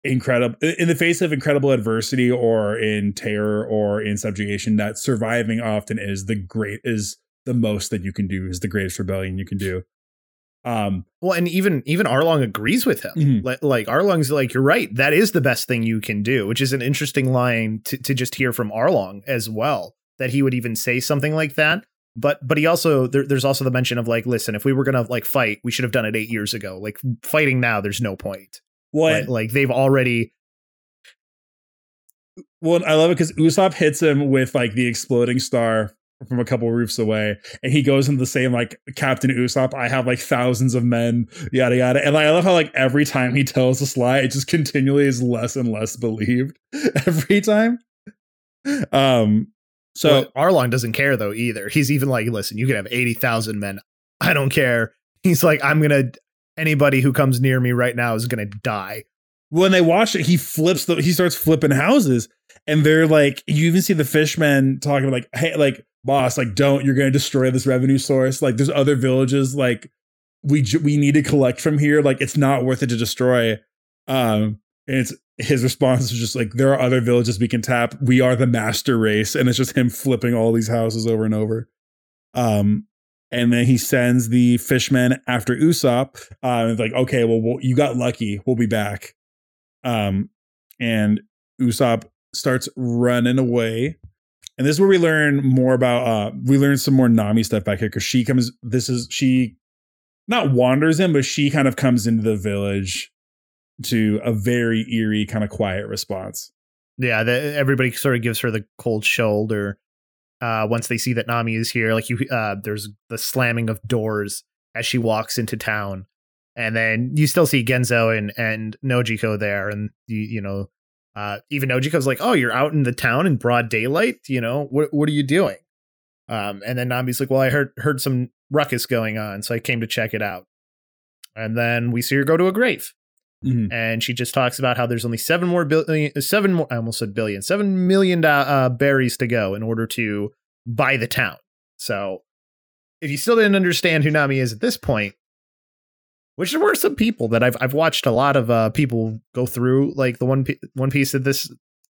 incredible, in the face of incredible adversity or in terror or in subjugation, that surviving often is the great, is the most that you can do, is the greatest rebellion you can do. Um, well, and even even Arlong agrees with him. Mm-hmm. Like, like Arlong's like, you're right. That is the best thing you can do, which is an interesting line to, to just hear from Arlong as well, that he would even say something like that. But but he also there, there's also the mention of like, listen, if we were going to like fight, we should have done it eight years ago. Like, fighting now, there's no point. What? Like, like they've already. Well, I love it because Usopp hits him with like the exploding star from a couple roofs away, and he goes into the same like, Captain Usopp, I have like thousands of men, yada yada. And like, I love how like every time he tells this lie, it just continually is less and less believed every time. Um, so well, Arlong doesn't care though either. He's even like, listen, you can have eighty thousand men, I don't care. He's like, I'm gonna, anybody who comes near me right now is gonna die. When they watch it, he flips the, he starts flipping houses, and they're like, you even see the fishmen talking like, hey, like, boss, like, don't, you're going to destroy this revenue source. Like, there's other villages, like, we ju- we need to collect from here. Like, it's not worth it to destroy. Um, and it's, his response is just like, there are other villages we can tap. We are the master race. And it's just him flipping all these houses over and over. Um, and then he sends the fishmen after Usopp. Uh, and it's like, okay, well, well, you got lucky. We'll be back. Um, and Usopp starts running away. And this is where we learn more about, uh, we learn some more Nami stuff back here, because she comes, this is, she not wanders in, but she kind of comes into the village to a very eerie, kind of quiet response. Yeah, the, everybody sort of gives her the cold shoulder uh, once they see that Nami is here. Like, you, uh, there's the slamming of doors as she walks into town. And then you still see Genzo and, and Nojiko there. And, you, you know, Uh, even Nojiko's like, oh, you're out in the town in broad daylight. You know, what what are you doing? Um, and then Nami's like, well, I heard heard some ruckus going on, so I came to check it out. And then we see her go to a grave. Mm-hmm. And she just talks about how there's only seven more billion, seven more, I almost said billion, seven million uh, berries to go in order to buy the town. So if you still didn't understand who Nami is at this point, which there were some people that I've I've watched a lot of uh, people go through like the one P- one piece of this,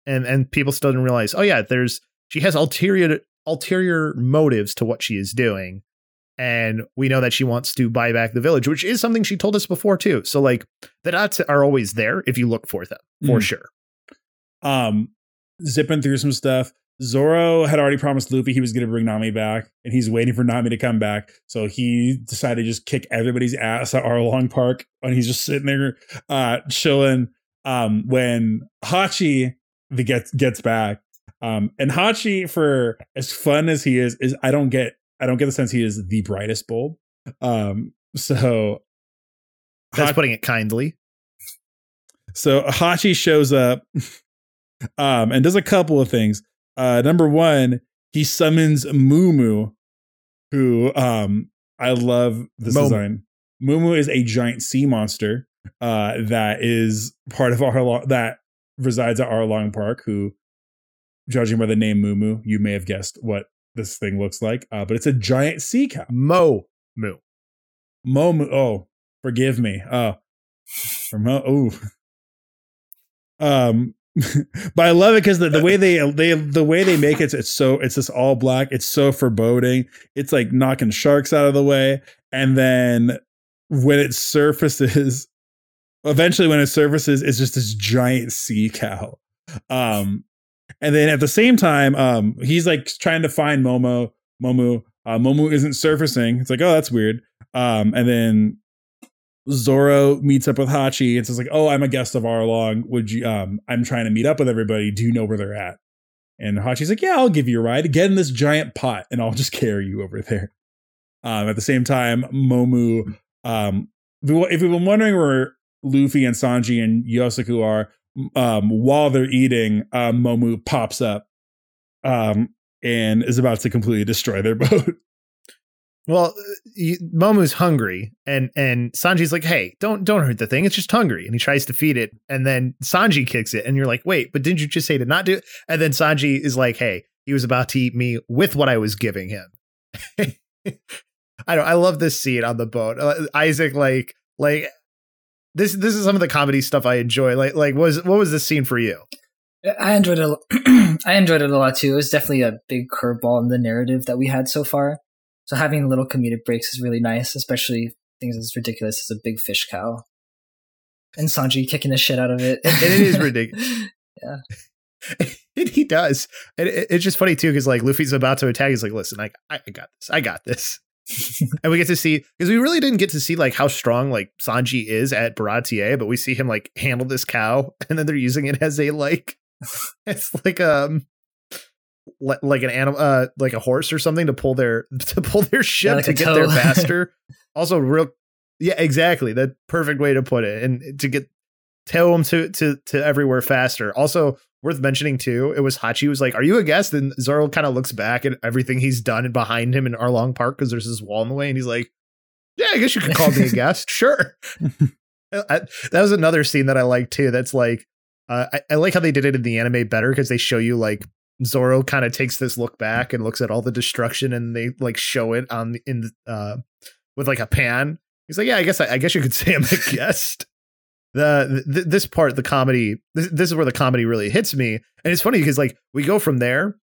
and and people still didn't realize, oh yeah, there's she has ulterior ulterior motives to what she is doing, and we know that she wants to buy back the village, which is something she told us before too. So like, the dots are always there if you look for them for mm. sure. Um, zipping through some stuff. Zoro had already promised Luffy he was going to bring Nami back, and he's waiting for Nami to come back. So he decided to just kick everybody's ass at Arlong Park, and he's just sitting there uh, chilling um, when Hachi the gets gets back. Um, and Hachi, for as fun as he is, is I don't get I don't get the sense he is the brightest bulb. Um, so that's Hachi, putting it kindly. So Hachi shows up um, and does a couple of things. Uh, number one, he summons Momoo, who um, I love this Momoo. design. Momoo is a giant sea monster uh, that is part of Arlong, that resides at Arlong Park, who, judging by the name Momoo, you may have guessed what this thing looks like. Uh, but it's a giant sea cow. Mo. Moo. Momoo. Oh, forgive me. Oh. Mo- oh. Um, But I love it because the, the way they they the way they make it, it's so it's just all black. It's so foreboding. It's like knocking sharks out of the way. And then when it surfaces, eventually when it surfaces, it's just this giant sea cow. Um, and then at the same time, um, he's like trying to find Momo. Momoo. Uh, Momoo isn't surfacing. It's like, oh, that's weird. Um, and then Zoro meets up with Hachi. It's just like, oh, I'm a guest of Arlong. Would you? Um, I'm trying to meet up with everybody. Do you know where they're at? And Hachi's like, yeah, I'll give you a ride. Get in this giant pot, and I'll just carry you over there. Um, at the same time, Momoo. Um, if you've been wondering where Luffy and Sanji and Yosaku are, um, while they're eating, uh, Momoo pops up, um, and is about to completely destroy their boat. Well, you, Momo's hungry, and, and Sanji's like, hey, don't don't hurt the thing. It's just hungry. And he tries to feed it. And then Sanji kicks it. And you're like, wait, but didn't you just say to not do it? And then Sanji is like, hey, he was about to eat me with what I was giving him. I don't. I love this scene on the boat. Uh, Izaek, like like this. This is some of the comedy stuff I enjoy. Like like was what was this scene for you? I enjoyed it. A, I enjoyed it a lot, too. It was definitely a big curveball in the narrative that we had so far. So having little comedic breaks is really nice, especially things as ridiculous as a big fish cow and Sanji kicking the shit out of it. And it is ridiculous. Yeah. And he does. And it's just funny, too, because like Luffy's about to attack. He's like, listen, I, I got this. I got this. And we get to see, because we really didn't get to see like how strong like Sanji is at Baratier, but we see him like handle this cow, and then they're using it as a like it's like um like an animal uh like a horse or something to pull their to pull their ship, yeah, like to get toe. There faster. Also real yeah, exactly. That perfect way to put it. And to get tow them to to to everywhere faster. Also worth mentioning too, it was Hachi was like, are you a guest? And Zoro kind of looks back at everything he's done and behind him in Arlong Park because there's this wall in the way, and he's like, yeah, I guess you could call me a guest. Sure. I, that was another scene that I like too. That's like uh I, I like how they did it in the anime better because they show you like Zoro kind of takes this look back and looks at all the destruction, and they like show it on the, in the, uh, with like a pan. He's like, yeah, I guess I, I guess you could say I'm a guest. The th- this part, the comedy, this, this is where the comedy really hits me. And it's funny because like we go from there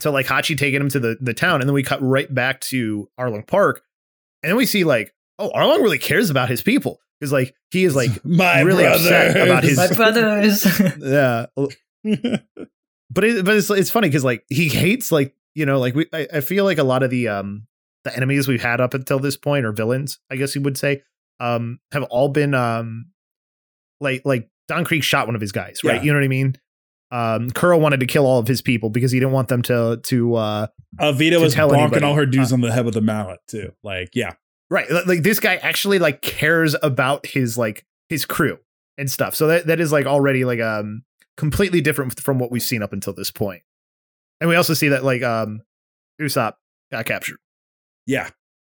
to like Hachi taking him to the, the town, and then we cut right back to Arlong Park, and then we see like, oh, Arlong really cares about his people because like he is like my really brothers. Upset about his my brothers. Yeah. But it, but it's it's funny because like he hates like, you know, like we I, I feel like a lot of the um the enemies we've had up until this point, or villains, I guess you would say, um have all been um like like Don Krieg shot one of his guys. Right. Yeah. You know what I mean? Um, Kuro wanted to kill all of his people because he didn't want them to to uh Alvita was bonking anybody. All her dudes uh, on the head with a mallet, too. Like, yeah, right. Like this guy actually like cares about his like his crew and stuff. So that that is like already like um. completely different from what we've seen up until this point. And we also see that like um Usopp got captured. Yeah.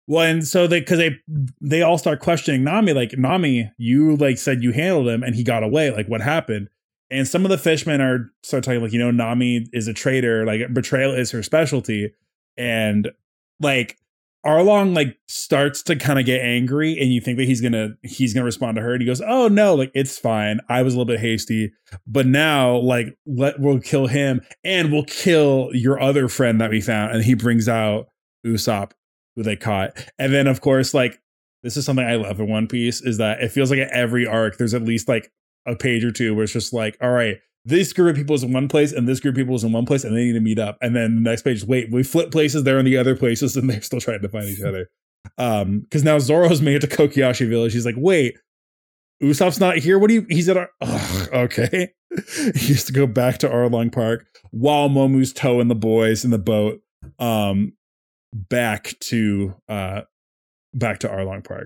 Well, and so they because they they all start questioning Nami, like, Nami, you like said you handled him and he got away. Like, what happened? And some of the fishmen are start talking like, you know, Nami is a traitor, like betrayal is her specialty. And like Arlong like starts to kind of get angry, and you think that he's gonna he's gonna respond to her, and he goes, "Oh no, like it's fine. I was a little bit hasty, but now like let we'll kill him, and we'll kill your other friend that we found." And he brings out Usopp, who they caught, and then of course like this is something I love in One Piece is that it feels like at every arc there's at least like a page or two where it's just like, all right, this group of people is in one place, and this group of people is in one place, and they need to meet up. And then the next page, wait, we flip places, they're in the other places, and they're still trying to find each other. Um, because now Zoro's made it to Kokoyashi Village. He's like, wait, Usopp's not here. What do you, he's at our, oh, okay. He has to go back to Arlong Park while Momo's towing the boys in the boat, um, back to, uh, back to Arlong Park.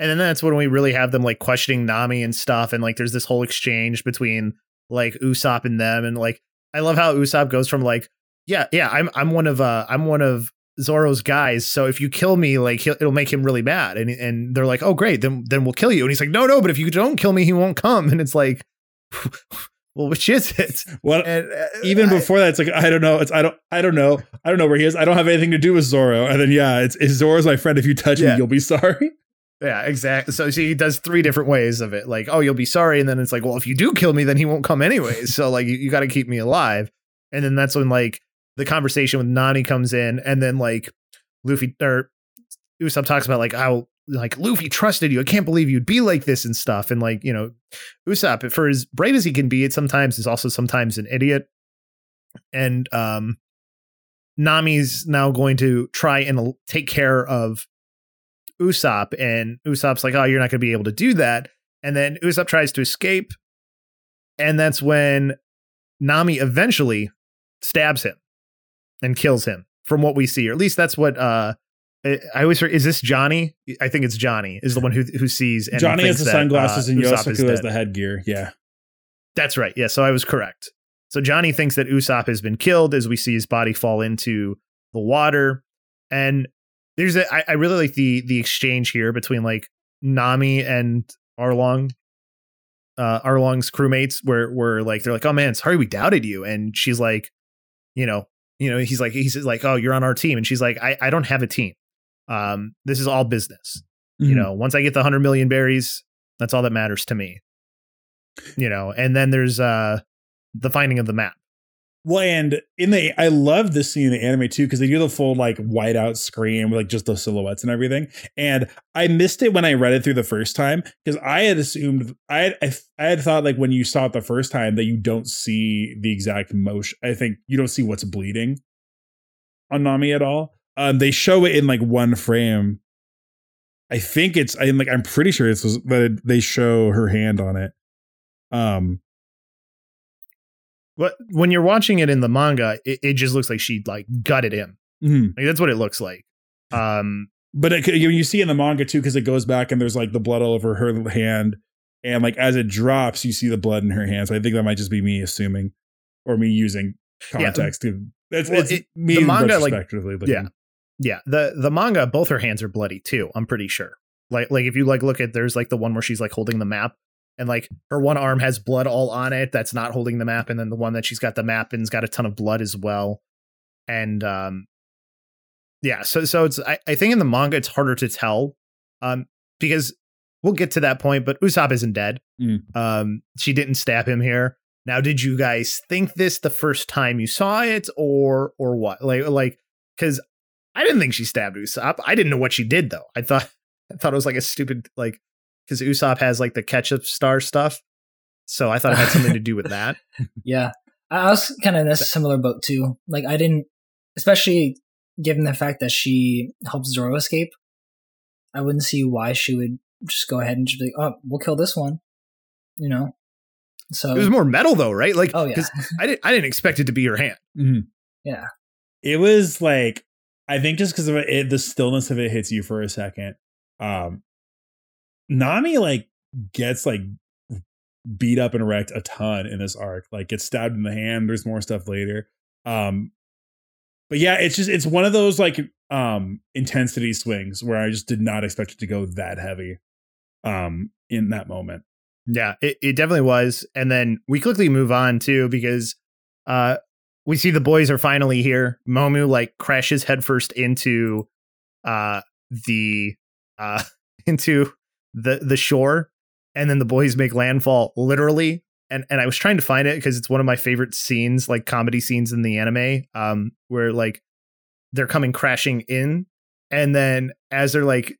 And then that's when we really have them like questioning Nami and stuff. And like there's this whole exchange between like Usopp and them. And like, I love how Usopp goes from like, yeah, yeah, I'm I'm one of uh, I'm one of Zoro's guys. So if you kill me, like he'll, it'll make him really mad. And and they're like, oh, great, then then we'll kill you. And he's like, no, no, but if you don't kill me, he won't come. And it's like, well, which is it? Well, and, uh, even I, before that, it's like I don't know. It's I don't I don't know. I don't know where he is. I don't have anything to do with Zoro. And then yeah, it's, it's Zoro's my friend. If you touch yeah. me, you'll be sorry. Yeah, exactly. So she does three different ways of it. Like, oh, you'll be sorry. And then it's like, well, if you do kill me, then he won't come anyways. So like, you, you got to keep me alive. And then that's when like the conversation with Nami comes in. And then like Luffy or Usopp talks about like how like Luffy trusted you. I can't believe you'd be like this and stuff. And like, you know, Usopp, for as brave as he can be, it sometimes is also sometimes an idiot. And um, Nami's now going to try and take care of Usopp, and Usopp's like, oh, you're not going to be able to do that. And then Usopp tries to escape, and that's when Nami eventually stabs him and kills him, from what we see, or at least that's what uh I always heard. Is this Johnny? I think it's Johnny is the one who who sees, and Johnny has the that, sunglasses uh, and Yosaku has the headgear. Yeah, that's right. Yeah, so I was correct. So Johnny thinks that Usopp has been killed as we see his body fall into the water. And There's a, I, I really like the the exchange here between like Nami and Arlong, uh, Arlong's crewmates, where where like they're like, oh man, sorry we doubted you, and she's like, you know, you know, he's like he's like, oh, you're on our team, and she's like, I, I don't have a team, um, this is all business, mm-hmm. you know. Once I get the hundred million berries, that's all that matters to me, you know. And then there's uh the finding of the map. Well, and in the, I love this scene in the anime too, because they do the full like whiteout screen with like just the silhouettes and everything. And I missed it when I read it through the first time, because I had assumed, I had, I, I had thought like when you saw it the first time that you don't see the exact motion. I think you don't see what's bleeding on Nami at all. Um, they show it in like one frame. I think it's, I'm like, I'm pretty sure this was, but it, they show her hand on it. Um, But when you're watching it in the manga, it, it just looks like she like gutted him. Mm-hmm. Like, that's what it looks like. Um, but it, you, you see in the manga, too, because it goes back and there's like the blood all over her hand. And like as it drops, you see the blood in her hand. So I think that might just be me assuming, or me using context. Yeah. That's well, it's it, me the manga, retrospectively. Like, yeah. Yeah. The, the manga, both her hands are bloody, too. I'm pretty sure. Like, like if you like look at there's like the one where she's like holding the map. And like her one arm has blood all on it that's not holding the map. And then the one that she's got the map in's got a ton of blood as well. And um, yeah, so so it's I, I think in the manga, it's harder to tell um, because we'll get to that point. But Usopp isn't dead. Mm. Um, she didn't stab him here. Now, did you guys think this the first time you saw it or or what? Like, like because I didn't think she stabbed Usopp. I didn't know what she did, though. I thought I thought it was like a stupid like. Because Usopp has like the ketchup star stuff. So I thought it had something to do with that. Yeah. I was kind of in a similar boat too. Like I didn't, especially given the fact that she helps Zoro escape, I wouldn't see why she would just go ahead and just be like, oh, we'll kill this one. You know? So it was more metal though, right? Like, oh, yeah. I didn't, I didn't expect it to be her hand. Mm-hmm. Yeah. It was like, I think just because of it, the stillness of it hits you for a second. Um, Nami like gets like beat up and wrecked a ton in this arc, like gets stabbed in the hand. There's more stuff later. Um, but yeah, it's just, it's one of those like um, intensity swings where I just did not expect it to go that heavy um, in that moment. Yeah, it, it definitely was. And then we quickly move on, too, because uh, we see the boys are finally here. Momoo, like, crashes headfirst into uh, the uh, into the, the shore. And then the boys make landfall, literally. And and I was trying to find it because it's one of my favorite scenes, like comedy scenes in the anime, um, where, like, they're coming crashing in. And then as they're, like,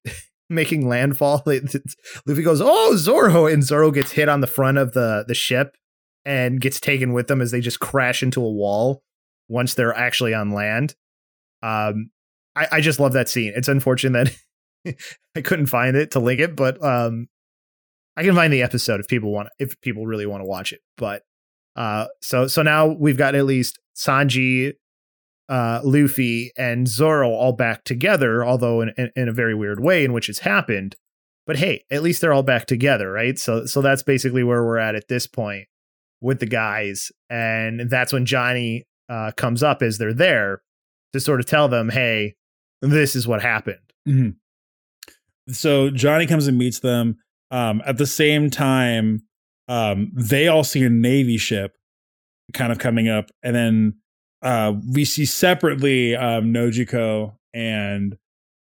making landfall, Luffy goes, "Oh, Zoro!" And Zoro gets hit on the front of the, the ship and gets taken with them as they just crash into a wall once they're actually on land. Um, I, I just love that scene. It's unfortunate that I couldn't find it to link it, but um, I can find the episode if people want, if people really want to watch it. But uh, so so now we've got at least Sanji, Uh, Luffy and Zoro all back together, although in, in, in a very weird way in which it's happened. But hey, at least they're all back together, right? So so that's basically where we're at at this point with the guys. And that's when Johnny uh, comes up as they're there to sort of tell them, hey, this is what happened. Mm-hmm. So Johnny comes and meets them. Um, at the same time, um, they all see a Navy ship kind of coming up. And then Uh, we see separately um, Nojiko and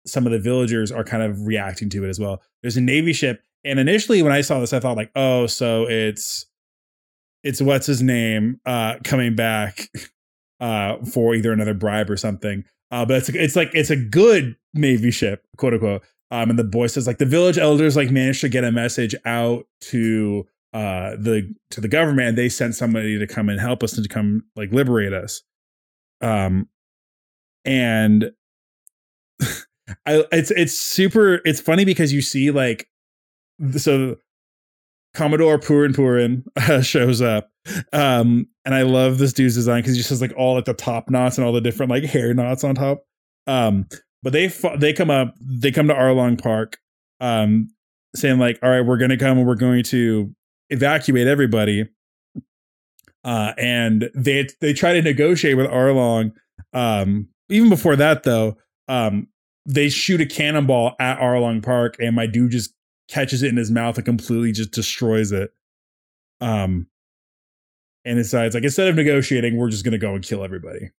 some of the villagers are kind of reacting to it as well. There's a Navy ship. And initially when I saw this, I thought like, oh, so it's it's what's his name uh, coming back uh, for either another bribe or something. Uh, but it's, it's like it's a good Navy ship, quote unquote. Um, and the boy says like the village elders like managed to get a message out to uh, the to the government. They sent somebody to come and help us and to come like liberate us. Um, and I, it's, it's super, it's funny because you see like, so Commodore Purin Purin uh, shows up. Um, and I love this dude's design. Cause he just has like all like the top knots and all the different like hair knots on top. Um, but they, they come up, they come to Arlong Park, um, saying like, all right, we're going to come and we're going to evacuate everybody. Uh, and they they try to negotiate with Arlong. Um, even before that, though, um, they shoot a cannonball at Arlong Park, and my dude just catches it in his mouth and completely just destroys it. Um, and decides like instead of negotiating, we're just gonna go and kill everybody.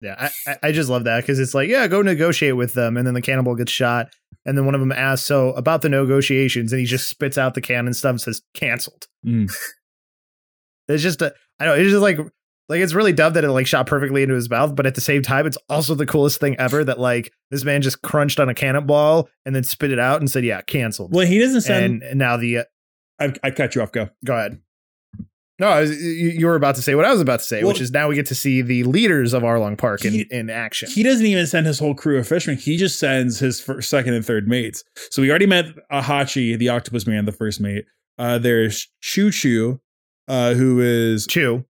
Yeah, I, I just love that because it's like, yeah, go negotiate with them, and then the cannonball gets shot, and then one of them asks, "So about the negotiations?" And he just spits out the cannon stuff and says, "Canceled." Mm. It's just, a, I don't know, it's just like, like, it's really dumb that it like shot perfectly into his mouth. But at the same time, it's also the coolest thing ever that like this man just crunched on a cannonball and then spit it out and said, yeah, canceled. Well, he doesn't sound. And now the. Uh, I, I cut you off. Go. Go ahead. No, I was, you were about to say what I was about to say, well, which is now we get to see the leaders of Arlong Park in, he, in action. He doesn't even send his whole crew of fishermen. He just sends his first, second and third mates. So we already met Hachi, the octopus man, the first mate. Uh, there's Chu Chu. Uh, who is Chu?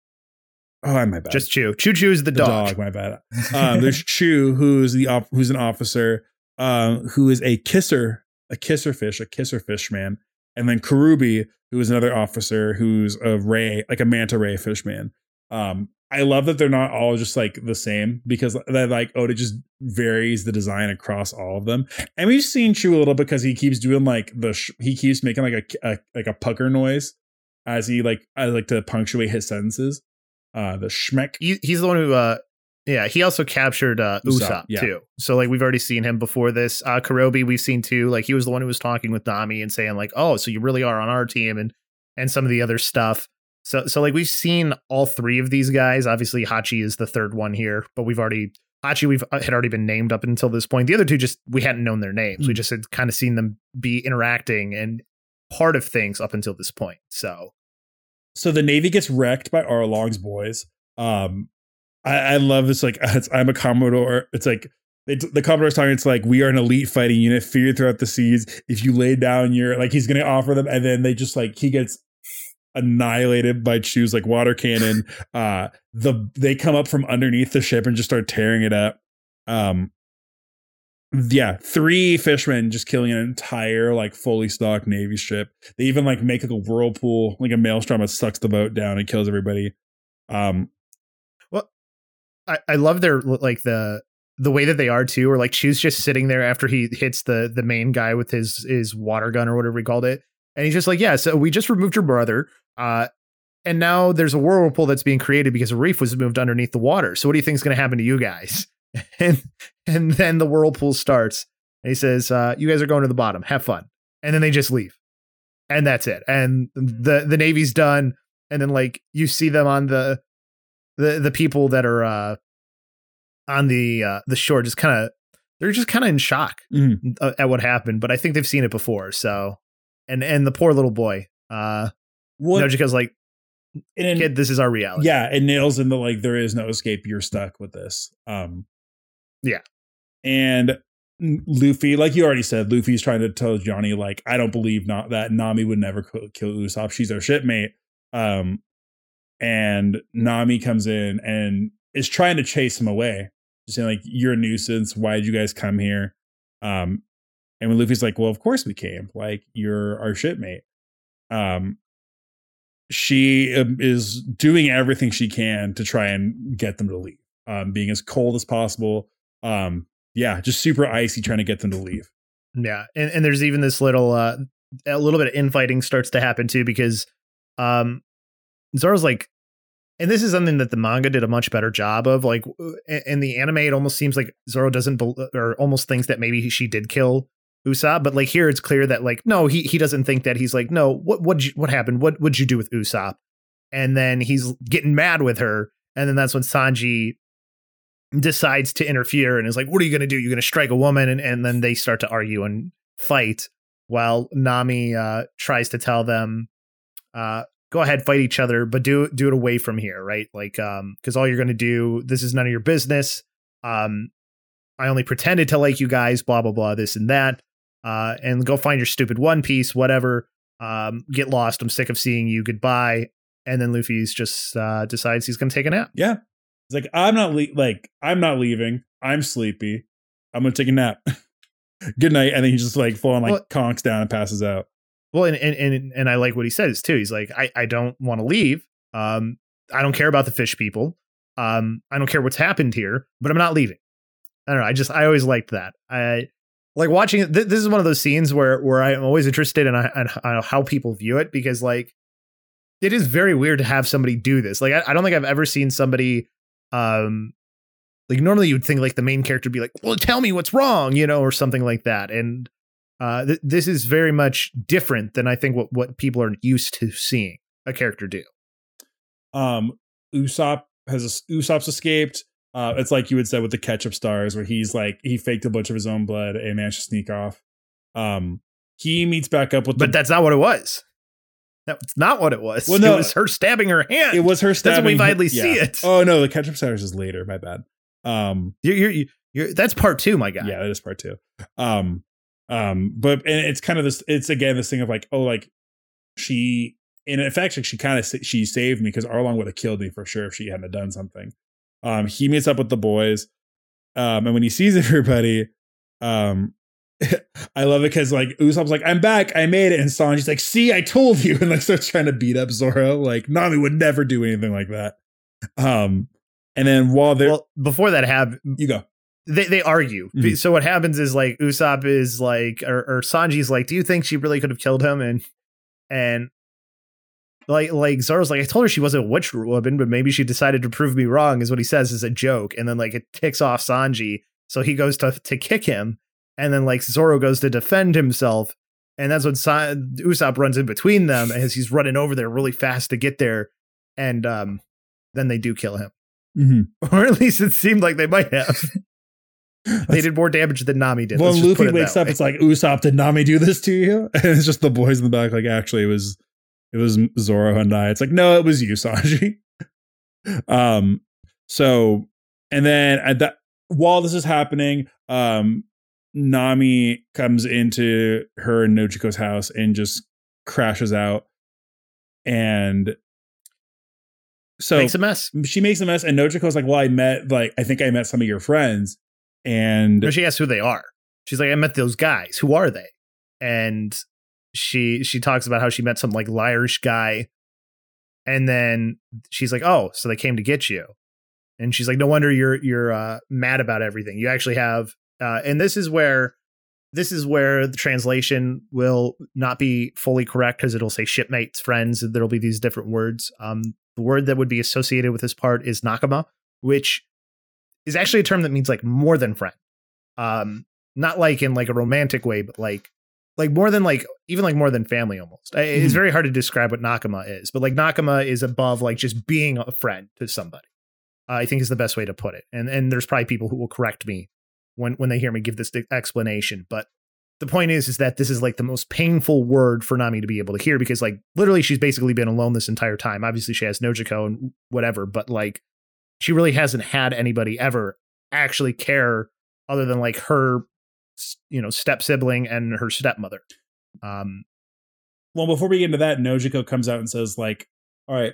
Oh, my bad. Just Chu. Chu Chu is the, the dog. dog. My bad. Um, there's Chu, who's the op- who's an officer, um, who is a kisser, a kisser fish, a kisser fish man, and then Kuroobi, who is another officer, who's a ray, like a manta ray fish man. Um, I love that they're not all just like the same because that like Oda just varies the design across all of them. And we've seen Chu a little because he keeps doing like the sh- he keeps making like a, a like a pucker noise. As he like, I like to punctuate his sentences. Uh, the schmeck. He, he's the one who, uh, yeah. He also captured uh, Usopp, Usopp yeah. too. So like, we've already seen him before this. Uh, Kurobi, we've seen too. Like, he was the one who was talking with Nami and saying like, "Oh, so you really are on our team," and and some of the other stuff. So so like, we've seen all three of these guys. Obviously, Hachi is the third one here, but we've already Hachi we've had already been named up until this point. The other two just we hadn't known their names. Mm-hmm. We just had kind of seen them be interacting and part of things up until this point. So. So the Navy gets wrecked by Arlong's boys. Um, I, I love this. Like, it's, I'm a Commodore. It's like it's, the Commodore's talking. It's like, we are an elite fighting unit feared throughout the seas. If you lay down your, like, he's going to offer them. And then they just like, he gets annihilated by Chu's like water cannon. Uh, the, they come up from underneath the ship and just start tearing it up. Um, Yeah, three fishermen just killing an entire like fully stocked Navy ship. They even like make like a whirlpool, like a maelstrom that sucks the boat down and kills everybody. Um, well, I, I love their like the the way that they are too. Or like Chu's just sitting there after he hits the the main guy with his his water gun or whatever he called it, And he's just like, yeah, so we just removed your brother. Uh, and now there's a whirlpool that's being created because a reef was moved underneath the water. So what do you think is going to happen to you guys? And and then the whirlpool starts. And he says, uh, you guys are going to the bottom. Have fun. And then they just leave. And that's it. And the, the Navy's done. And then, like, you see them on the the, the people that are uh, on the uh, the shore just kind of, they're just kind of in shock mm. at what happened. But I think they've seen it before. So, and and the poor little boy, uh, Nojiko's like, and kid, this is our reality. Yeah, it nails into, like, there is no escape. You're stuck with this. Um, yeah. And Luffy, like you already said, Luffy's trying to tell Johnny, like, I don't believe not that Nami would never kill Usopp. She's our shipmate. Um, and Nami comes in and is trying to chase him away. Just saying, like, you're a nuisance. Why did you guys come here? Um, and when Luffy's like, well, of course we came. Like, you're our shipmate. Um, she is doing everything she can to try and get them to leave. Um, being as cold as possible. Um, yeah, just super icy, trying to get them to leave. Yeah, and, and there's even this little, uh, a little bit of infighting starts to happen too, because um, Zoro's like, and this is something that the manga did a much better job of. Like, in the anime, it almost seems like Zoro doesn't, be- or almost thinks that maybe she did kill Usopp, but like here, it's clear that like no, he he doesn't think that. He's like, no, what what what happened? What would you do with Usopp? And then he's getting mad with her, and then that's when Sanji decides to interfere and is like, what are you going to do? You're going to strike a woman, and and then they start to argue and fight, while Nami uh, tries to tell them, uh, go ahead, fight each other, but do do it away from here, right? Like, um, because all you're going to do, this is none of your business. Um, I only pretended to like you guys, blah blah blah, this and that. Uh, and go find your stupid One Piece, whatever. Um, get lost. I'm sick of seeing you. Goodbye. And then Luffy's just uh, decides he's going to take a nap. Yeah, he's like, I'm not le- like I'm not leaving. I'm sleepy. I'm going to take a nap. Good night. And then he's just like full on like well, conks down and passes out. Well, and and and, and I like what he says too. He's like, I, I don't want to leave. Um, I don't care about the fish people. Um, I don't care what's happened here, but I'm not leaving. I don't know. I just I always liked that. I. Like watching it, th- this is one of those scenes where where I'm always interested in, uh, in uh, how people view it, because like it is very weird to have somebody do this. Like, I, I don't think I've ever seen somebody um, like normally you'd think like the main character would be like, well, tell me what's wrong, you know, or something like that. And uh, th- this is very much different than I think what, what people are used to seeing a character do. Um, Usopp has a, Usopp's escaped. Uh, it's like you had said with the ketchup stars, where he's like, he faked a bunch of his own blood and managed to sneak off. Um, he meets back up with, but the, that's not what it was. That's not what it was. Well, no, it was her stabbing her hand. It was her stabbing. That's when we finally yeah. see it. Oh no, the ketchup stars is later. My bad. Um, you're, you're, you're, that's part two, my guy. Yeah, that is part two. Um, um, but and it's kind of this. It's again this thing of like, oh, like she, and in fact, like she kind of she saved me, because Arlong would have killed me for sure if she hadn't done something. Um, he meets up with the boys, um, and when he sees everybody, um, I love it because like Usopp's like, I'm back, I made it, and Sanji's like, see, I told you, and like starts trying to beat up Zoro. Like, Nami would never do anything like that. Um, and then while they're well, before that happens, you go. They they argue. Mm-hmm. So what happens is like Usopp is like, or, or Sanji's like, do you think she really could have killed him? And and. Like, like Zoro's like, I told her she wasn't a witch woman, but maybe she decided to prove me wrong, is what he says is a joke. And then like it ticks off Sanji. So he goes to to kick him. And then like Zoro goes to defend himself. And that's when Sa- Usopp runs in between them as he's running over there really fast to get there. And um, then they do kill him. Mm-hmm. Or at least it seemed like they might have. They did more damage than Nami did. Well, Luffy wakes up. Way. It's like, Usopp, did Nami do this to you? And it's just the boys in the back. Like, actually, it was. It was Zoro and I. It's like, no, it was you, Sanji. um, so, and then at that, while this is happening, um, Nami comes into her and Nojiko's house and just crashes out. And so makes a mess. She makes a mess, and Nojiko's like, well, I met, like, I think I met some of your friends. And no, she asks who they are. She's like, I met those guys. Who are they? And she she talks about how she met some like liarish guy, and then she's like, oh, so they came to get you. And she's like, no wonder you're you're uh mad about everything you actually have. Uh and this is where This is where the translation will not be fully correct because it'll say shipmates, friends. And there'll be these different words. Um, the word that would be associated with this part is nakama, which is actually a term that means like more than friend. Um, not like in like a romantic way, but like like more than like even like more than family almost. Mm-hmm. It's very hard to describe what nakama is, but like nakama is above like just being a friend to somebody. Uh, I think is the best way to put it. And and there's probably people who will correct me when when they hear me give this explanation. But the point is, is that this is like the most painful word for Nami to be able to hear, because like literally she's basically been alone this entire time. Obviously, she has Nojiko and whatever, but like she really hasn't had anybody ever actually care other than like her, you know, step sibling and her stepmother. Um, well, before we get into that, Nojiko comes out and says like, all right,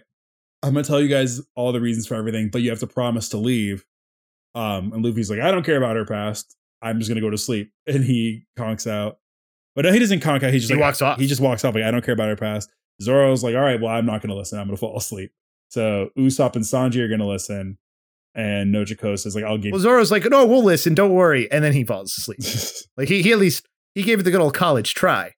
I'm going to tell you guys all the reasons for everything, but you have to promise to leave. Um, and Luffy's like, I don't care about her past. I'm just going to go to sleep. And he conks out. But no, he doesn't conk out. He just he like, walks off. He just walks off. Like, I don't care about her past. Zoro's like, all right, well, I'm not going to listen. I'm going to fall asleep. So Usopp and Sanji are going to listen. And Nojiko says, like, I'll give well, you. Well, Zoro's like, no, we'll listen. Don't worry. And then he falls asleep. like he, he at least he gave it the good old college try.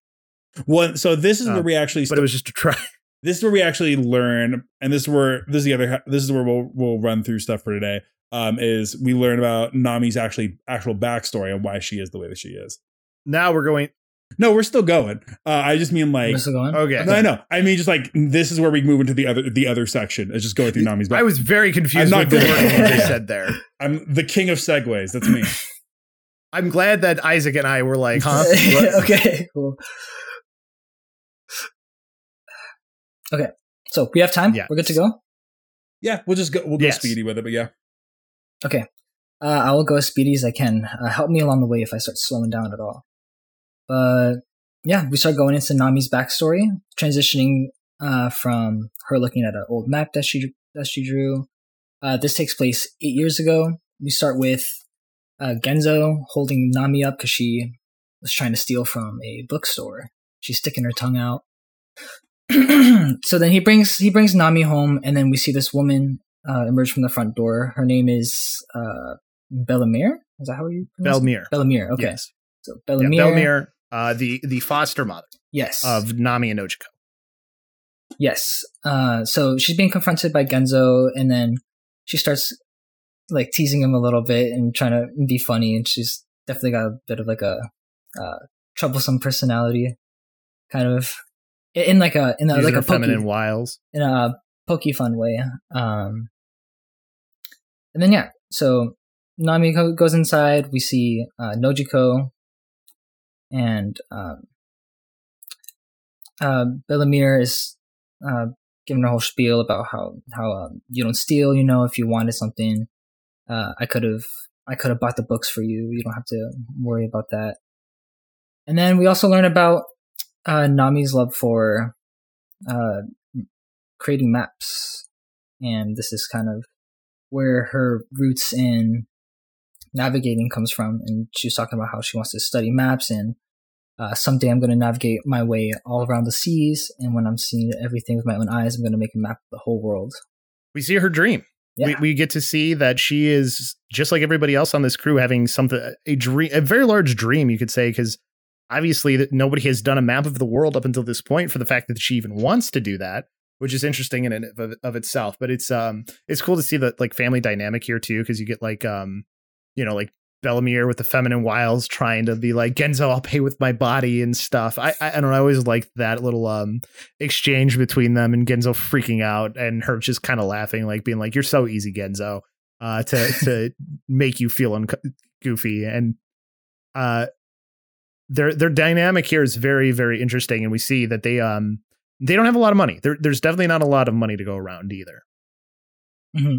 Well, so this is um, where we actually. But st- it was just a try. This is where we actually learn, and this is where this is the other. This is where we'll we'll run through stuff for today. Um, is we learn about Nami's actually actual backstory and why she is the way that she is. Now we're going. No, we're still going. Uh, I just mean like okay. No, I know. I mean just like this is where we move into the other the other section. It's just going through Nami's backstory. I was very confused. I'm not with the word what they said there. I'm the king of segues. That's me. I'm glad that Izaek and I were like, huh? okay, cool. Okay, so we have time? Yeah. We're good to go? Yeah, we'll just go We'll go yes. speedy with it, but yeah. Okay, uh, I will go as speedy as I can. Uh, help me along the way if I start slowing down at all. But yeah, we start going into Nami's backstory, transitioning uh, from her looking at an old map that she that she drew. Uh, this takes place eight years ago. We start with uh, Genzo holding Nami up because she was trying to steal from a bookstore. She's sticking her tongue out. So then he brings he brings Nami home, and then we see this woman uh, emerge from the front door. Her name is uh, Bell-mère. Is that how you pronounce it? Bell-mère. Bell-mère. Okay. Yes. So Bell-mère. Yeah, Bell-mère, uh, the the foster mother. Yes. Of Nami and Nojiko. Yes. Uh, so she's being confronted by Genzo, and then she starts like teasing him a little bit and trying to be funny. And she's definitely got a bit of like a uh, troublesome personality, kind of. In like a in a, like a pokey, feminine wiles in a pokey fun way, um, and then yeah, so Nami goes inside. We see uh, Nojiko and um, uh, Bell-mère is uh, giving her whole spiel about how how um, you don't steal. You know, if you wanted something, uh, I could have I could have bought the books for you. You don't have to worry about that. And then we also learn about. Uh, Nami's love for uh, creating maps, and this is kind of where her roots in navigating comes from, and she was talking about how she wants to study maps, and uh, someday I'm going to navigate my way all around the seas, and when I'm seeing everything with my own eyes, I'm going to make a map of the whole world. We see her dream. Yeah. We, we get to see that she is, just like everybody else on this crew, having something a dream, a very large dream, you could say, because obviously, that nobody has done a map of the world up until this point for the fact that she even wants to do that, which is interesting in and of, of itself. But it's um, it's cool to see the like family dynamic here too, because you get like um, you know, like Bell-mère with the feminine wiles trying to be like Genzo, I'll pay with my body and stuff. I I, I don't know, I always liked that little um exchange between them and Genzo freaking out and her just kind of laughing, like being like, "You're so easy, Genzo," uh, to to make you feel un- goofy and uh. Their their dynamic here is very, very interesting. And we see that they um they don't have a lot of money. There, there's definitely not a lot of money to go around either. Mm-hmm.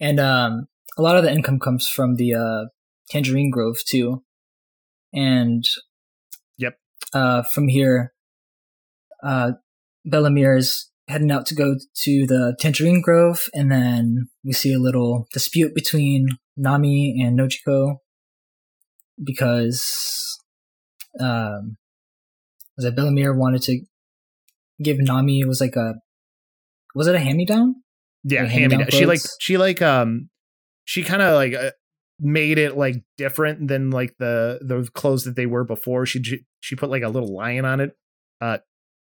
And um, a lot of the income comes from the uh, tangerine grove, too. And yep, uh, from here, uh, Bell-mère is heading out to go to the tangerine grove. And then we see a little dispute between Nami and Nojiko because... Um, was that Bell-mère wanted to give Nami? It was like a, was it a hand me down? Yeah, hand me down. She like, she like, um, she kind of like uh, made it like different than like the the clothes that they were before. She she put like a little lion on it. Uh,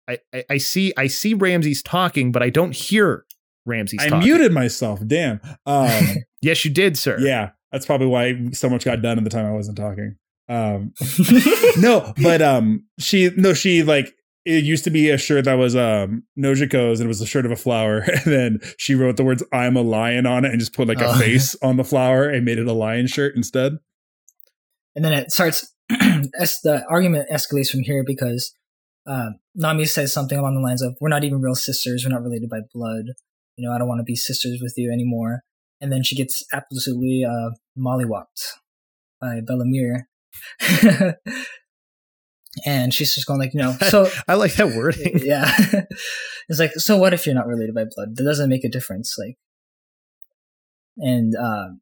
I, I, I see I see Ramsey's talking, but I don't hear Ramsey's I talking. I muted myself. Damn. Um, yes, you did, sir. Yeah, that's probably why so much got done in the time I wasn't talking. Um, no, but um, she no she like. It used to be a shirt that was um, Nojiko's, and it was the shirt of a flower. And then she wrote the words "I'm a lion" on it, and just put like oh. a face on the flower and made it a lion shirt instead. And then it starts. as the argument escalates from here because uh, Nami says something along the lines of, "We're not even real sisters. We're not related by blood. You know, I don't want to be sisters with you anymore." And then she gets absolutely uh, mollywopped by Bell-mère. And she's just going like, no. So I like that wording. Yeah. It's like, so what if you're not related by blood? That doesn't make a difference. Like, and um,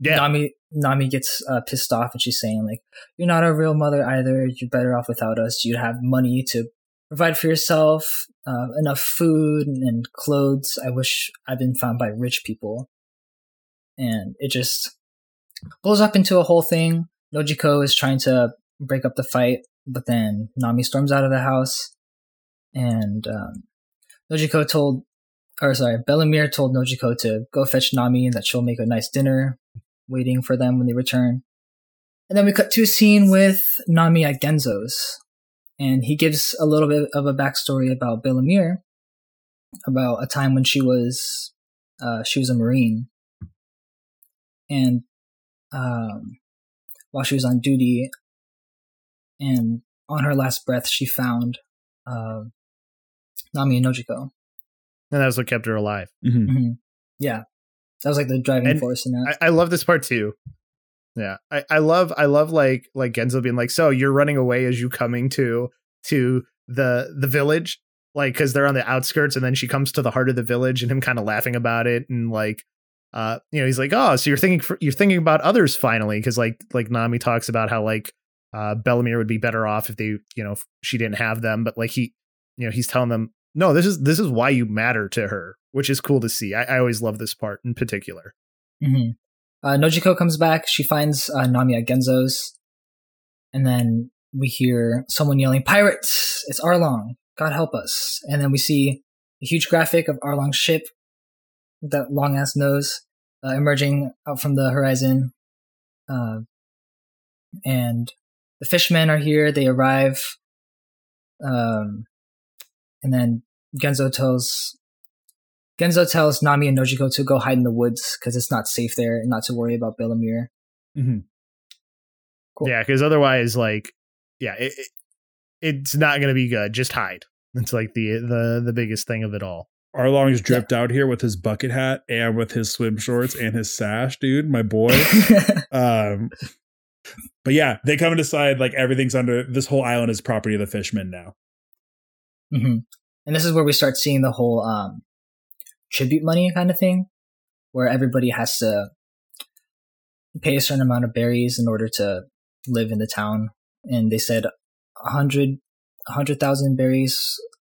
yeah. Nami Nami gets uh, pissed off, and she's saying like, you're not a real mother either. You're better off without us. You'd have money to provide for yourself, uh, enough food and clothes. I wish I'd been found by rich people. And it just blows up into a whole thing. Nojiko is trying to break up the fight. But then Nami storms out of the house, and um, Nojiko told, or sorry, Bell-mère told Nojiko to go fetch Nami and that she'll make a nice dinner waiting for them when they return. And then we cut to a scene with Nami at Genzo's, and he gives a little bit of a backstory about Bell-mère, about a time when she was, uh, she was a Marine, and um, while she was on duty. And on her last breath, she found uh, Nami and Nojiko. And that's what kept her alive. Mm-hmm. Mm-hmm. Yeah. That was like the driving and force in that. I, I love this part too. Yeah. I, I love, I love like, like Genzo being like, so you're running away as you coming to, to the, the village, like, cause they're on the outskirts, and then she comes to the heart of the village, and him kind of laughing about it. And like, uh, you know, he's like, oh, so you're thinking, for, you're thinking about others finally. Cause like, like Nami talks about how like, Uh, Bell-mère would be better off if they, you know, if she didn't have them. But like he, you know, he's telling them, no, this is this is why you matter to her, which is cool to see. I, I always love this part in particular. Mm-hmm. Uh, Nojiko comes back. She finds uh, Nami at Genzo's, and then we hear someone yelling, "Pirates! It's Arlong! God help us!" And then we see a huge graphic of Arlong's ship with that long ass nose uh, emerging out from the horizon, uh, and. The fishmen are here. They arrive, um, and then Genzo tells Genzo tells Nami and Nojiko to go hide in the woods because it's not safe there, and not to worry about Bell-mère. Mm-hmm. Cool. Yeah, because otherwise, like, yeah, it, it, it's not going to be good. Just hide. It's like the the the biggest thing of it all. Arlong's dripped yeah. out here with his bucket hat and with his swim shorts and his sash, dude. My boy. um But yeah, they come and decide like everything's under this whole island is property of the fishmen now. Mm-hmm. And this is where we start seeing the whole um, tribute money kind of thing, where everybody has to pay a certain amount of berries in order to live in the town. And they said one hundred thousand berries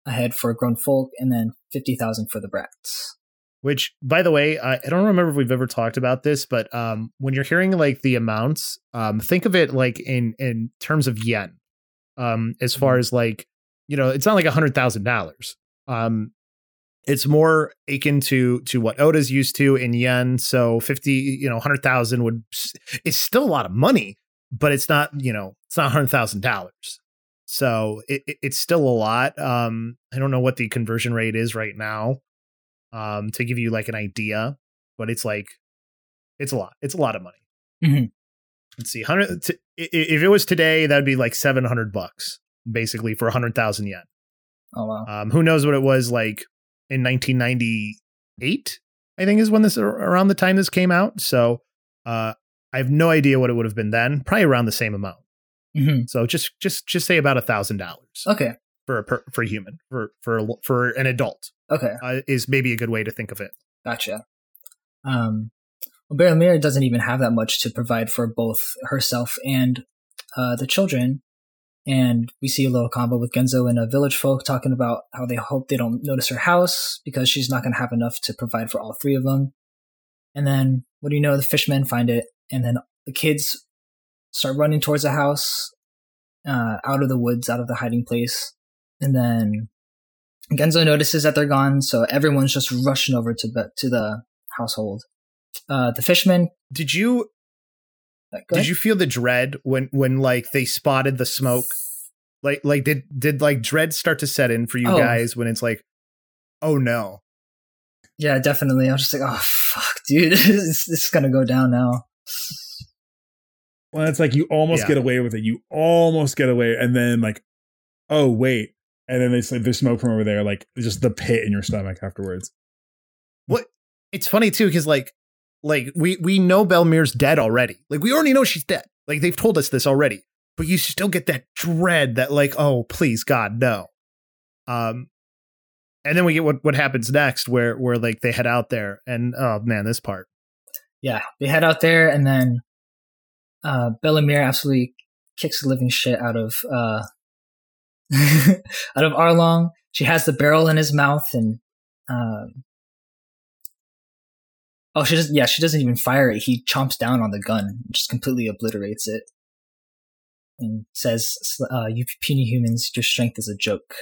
a head for grown folk, and then fifty thousand for the brats. Which, by the way, uh, I don't remember if we've ever talked about this, but um, when you're hearing like the amounts, um, think of it like in, in terms of yen, um, as far as like, you know, it's not like one hundred thousand dollars. Um, it's more akin to to what Oda's used to in yen. So fifty, you know, one hundred thousand would it's still a lot of money, but it's not, you know, it's not one hundred thousand dollars. So it, it, it's still a lot. Um, I don't know what the conversion rate is right now. Um, to give you like an idea, but it's like, it's a lot. It's a lot of money. Mm-hmm. Let's see, hundred. T- if it was today, that'd be like seven hundred bucks, basically for a hundred thousand yen. Oh wow. Um, who knows what it was like in nineteen ninety eight? I think is when this around the time this came out. So uh, I have no idea what it would have been then. Probably around the same amount. Mm-hmm. So just just just say about a thousand dollars. Okay. For a per, for human for for for an adult. Okay, uh, is maybe a good way to think of it. Gotcha. Um, well, Bell-mère doesn't even have that much to provide for both herself and uh, the children. And we see a little combo with Genzo and a village folk talking about how they hope they don't notice her house because she's not going to have enough to provide for all three of them. And then, what do you know? The fishmen find it and then the kids start running towards the house, uh, out of the woods, out of the hiding place. And then Genzo notices that they're gone, so everyone's just rushing over to the, to the household. Uh, the fisherman. Did you uh, did you feel the dread when, when like they spotted the smoke? Like like did did like dread start to set in for you oh. guys when it's like, oh no. Yeah, definitely. I was just like, oh fuck, dude, this is, this is gonna go down now. Well, it's like you almost yeah. get away with it. You almost get away, and then like, oh wait, and then they say there's smoke from over there, like just the pit in your stomach afterwards. What? It's funny too, because like, like we we know Bell-mère's dead already. Like we already know she's dead. Like they've told us this already. But you still get that dread that like, oh please God no. Um, and then we get what what happens next, where where like they head out there, and oh man, this part. Yeah, they head out there, and then uh, Bell-mère absolutely kicks the living shit out of uh, out of Arlong. She has the barrel in his mouth, and um, oh, she doesn't. Yeah, she doesn't even fire it. He chomps down on the gun, and just completely obliterates it, and says, uh, "You puny humans, your strength is a joke."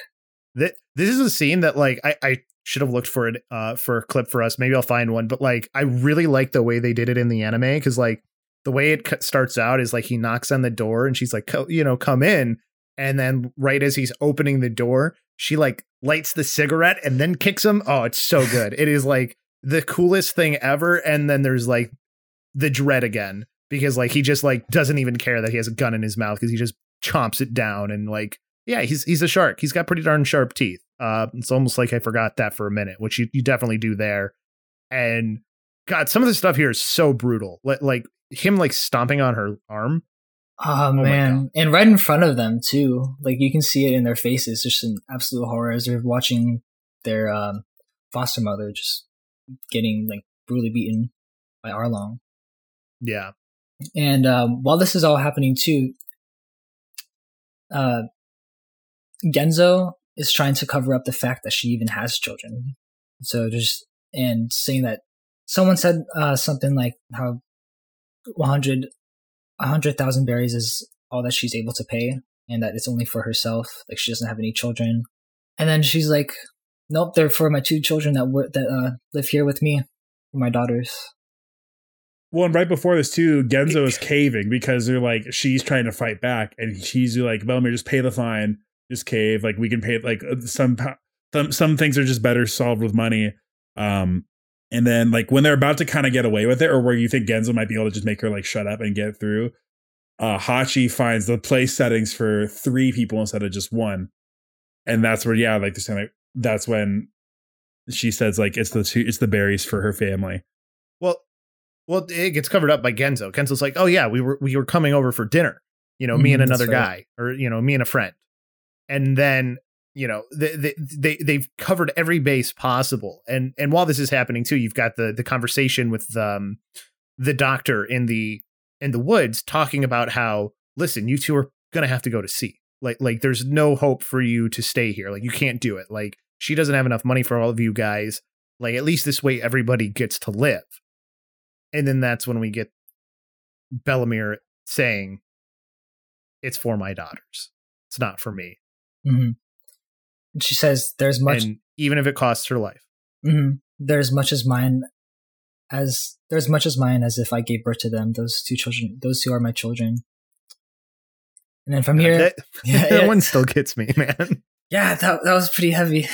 This is a scene that like I, I should have looked for it uh, for a clip for us. Maybe I'll find one. But like I really like the way they did it in the anime, because like the way it starts out is like he knocks on the door and she's like, you know, come in. And then right as he's opening the door, she like lights the cigarette and then kicks him. Oh, it's so good. It is like the coolest thing ever. And then there's like the dread again, because like he just like doesn't even care that he has a gun in his mouth, because he just chomps it down and like. Yeah, he's he's a shark. He's got pretty darn sharp teeth. Uh, it's almost like I forgot that for a minute, which you, you definitely do there. And God, some of the stuff here is so brutal. Like, like him like stomping on her arm. Oh, oh man. And right in front of them, too. Like you can see it in their faces. Just an absolute horror as they're watching their um, foster mother just getting like brutally beaten by Arlong. Yeah. And um, while this is all happening, too, uh, Genzo is trying to cover up the fact that she even has children. So just, and saying that someone said uh, something like how one hundred thousand berries is all that she's able to pay, and that it's only for herself. Like she doesn't have any children. And then she's like, nope, they're for my two children that were, that uh, live here with me, my daughters. Well, and right before this, too, Genzo is caving because they're like, she's trying to fight back. And she's like, Bell-mère, just pay the fine. Just cave, like we can pay. Like some some some things are just better solved with money. Um, and then like when they're about to kind of get away with it, or where you think Genzo might be able to just make her like shut up and get through, uh, Hachi finds the place settings for three people instead of just one, and that's where yeah, like they're saying like that's when she says like it's the two, it's the berries for her family. Well, well, it gets covered up by Genzo. Genzo's like, oh yeah, we were we were coming over for dinner, you know, me mm, and another guy, or you know, me and a friend. And then, you know, they, they, they, they've covered every base possible. And and while this is happening, too, you've got the, the conversation with um, the doctor in the in the woods talking about how, listen, you two are going to have to go to sea. Like, like there's no hope for you to stay here. Like, you can't do it. Like, she doesn't have enough money for all of you guys. Like, at least this way, everybody gets to live. And then that's when we get Bell-mère saying, it's for my daughters. It's not for me. Mm-hmm. And she says, "There's much, and even if it costs her life. Mm-hmm. There's much as mine as there's much as mine as if I gave birth to them. Those two children, those two are my children." And then from here, that, yeah, that yeah. one still gets me, man. Yeah, that that was pretty heavy.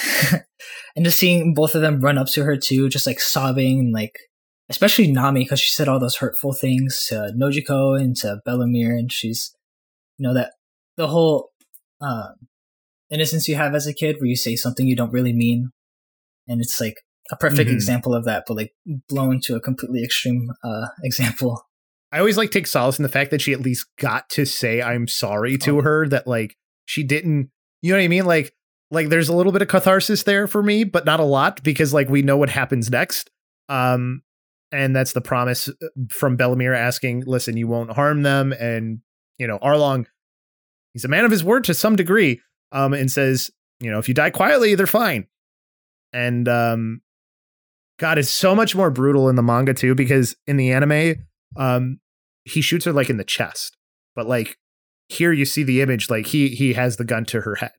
And just seeing both of them run up to her too, just like sobbing, and like especially Nami, because she said all those hurtful things to Nojiko and to Bell-mère, and she's, you know, that the whole. Uh, innocence you have as a kid where you say something you don't really mean, and it's like a perfect mm-hmm. example of that, but like blown to a completely extreme uh example. I always like take solace in the fact that she at least got to say I'm sorry to oh. her, that like she didn't, you know what I mean, like like there's a little bit of catharsis there for me, but not a lot, because like we know what happens next, um and that's the promise from Bell-mère asking, listen, you won't harm them, and you know Arlong, he's a man of his word to some degree. Um, and says, you know, if you die quietly, they're fine. And um, God, it's so much more brutal in the manga, too, because in the anime, um, he shoots her like in the chest, but like here you see the image, like he he has the gun to her head,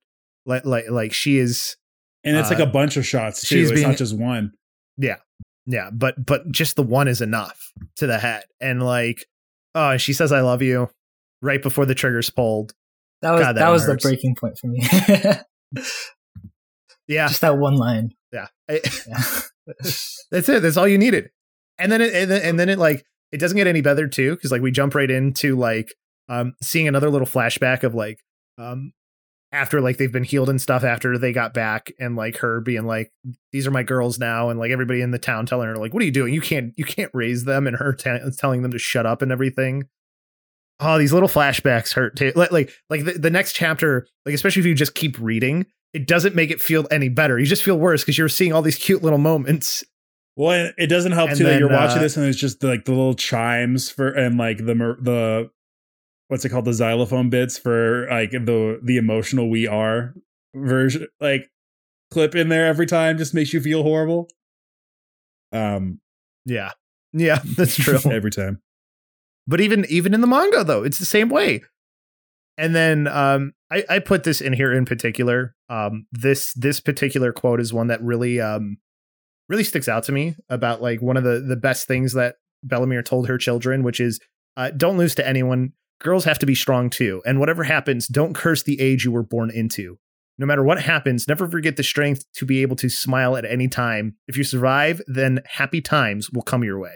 like like like she is, and it's uh, like a bunch of shots too. She's it's being, not just one. Yeah, yeah, but but just the one is enough to the head, and like oh, and she says I love you right before the trigger's pulled. That was God, that, that was hurts. The breaking point for me. Yeah, just that one line. Yeah, I, yeah. That's it. That's all you needed. And then it, and then and then it like it doesn't get any better too, because like we jump right into like um seeing another little flashback of like um after like they've been healed and stuff after they got back, and like her being like these are my girls now, and like everybody in the town telling her like what are you doing, you can't you can't raise them, and her t- telling them to shut up and everything. Oh, these little flashbacks hurt too. Like, like, like the, the next chapter, like, especially if you just keep reading, it doesn't make it feel any better. You just feel worse because you're seeing all these cute little moments. Well, it doesn't help and too then, that you're uh, watching this and it's just like the little chimes for and like the the what's it called, the xylophone bits for like the the emotional we are version, like clip in there every time just makes you feel horrible. Um, yeah, yeah, that's true. Every time. But even even in the manga, though, it's the same way. And then um, I, I put this in here in particular. Um, this this particular quote is one that really um, really sticks out to me about like one of the, the best things that Bell-mère told her children, which is uh, don't lose to anyone. Girls have to be strong, too. And whatever happens, don't curse the age you were born into. No matter what happens, never forget the strength to be able to smile at any time. If you survive, then happy times will come your way.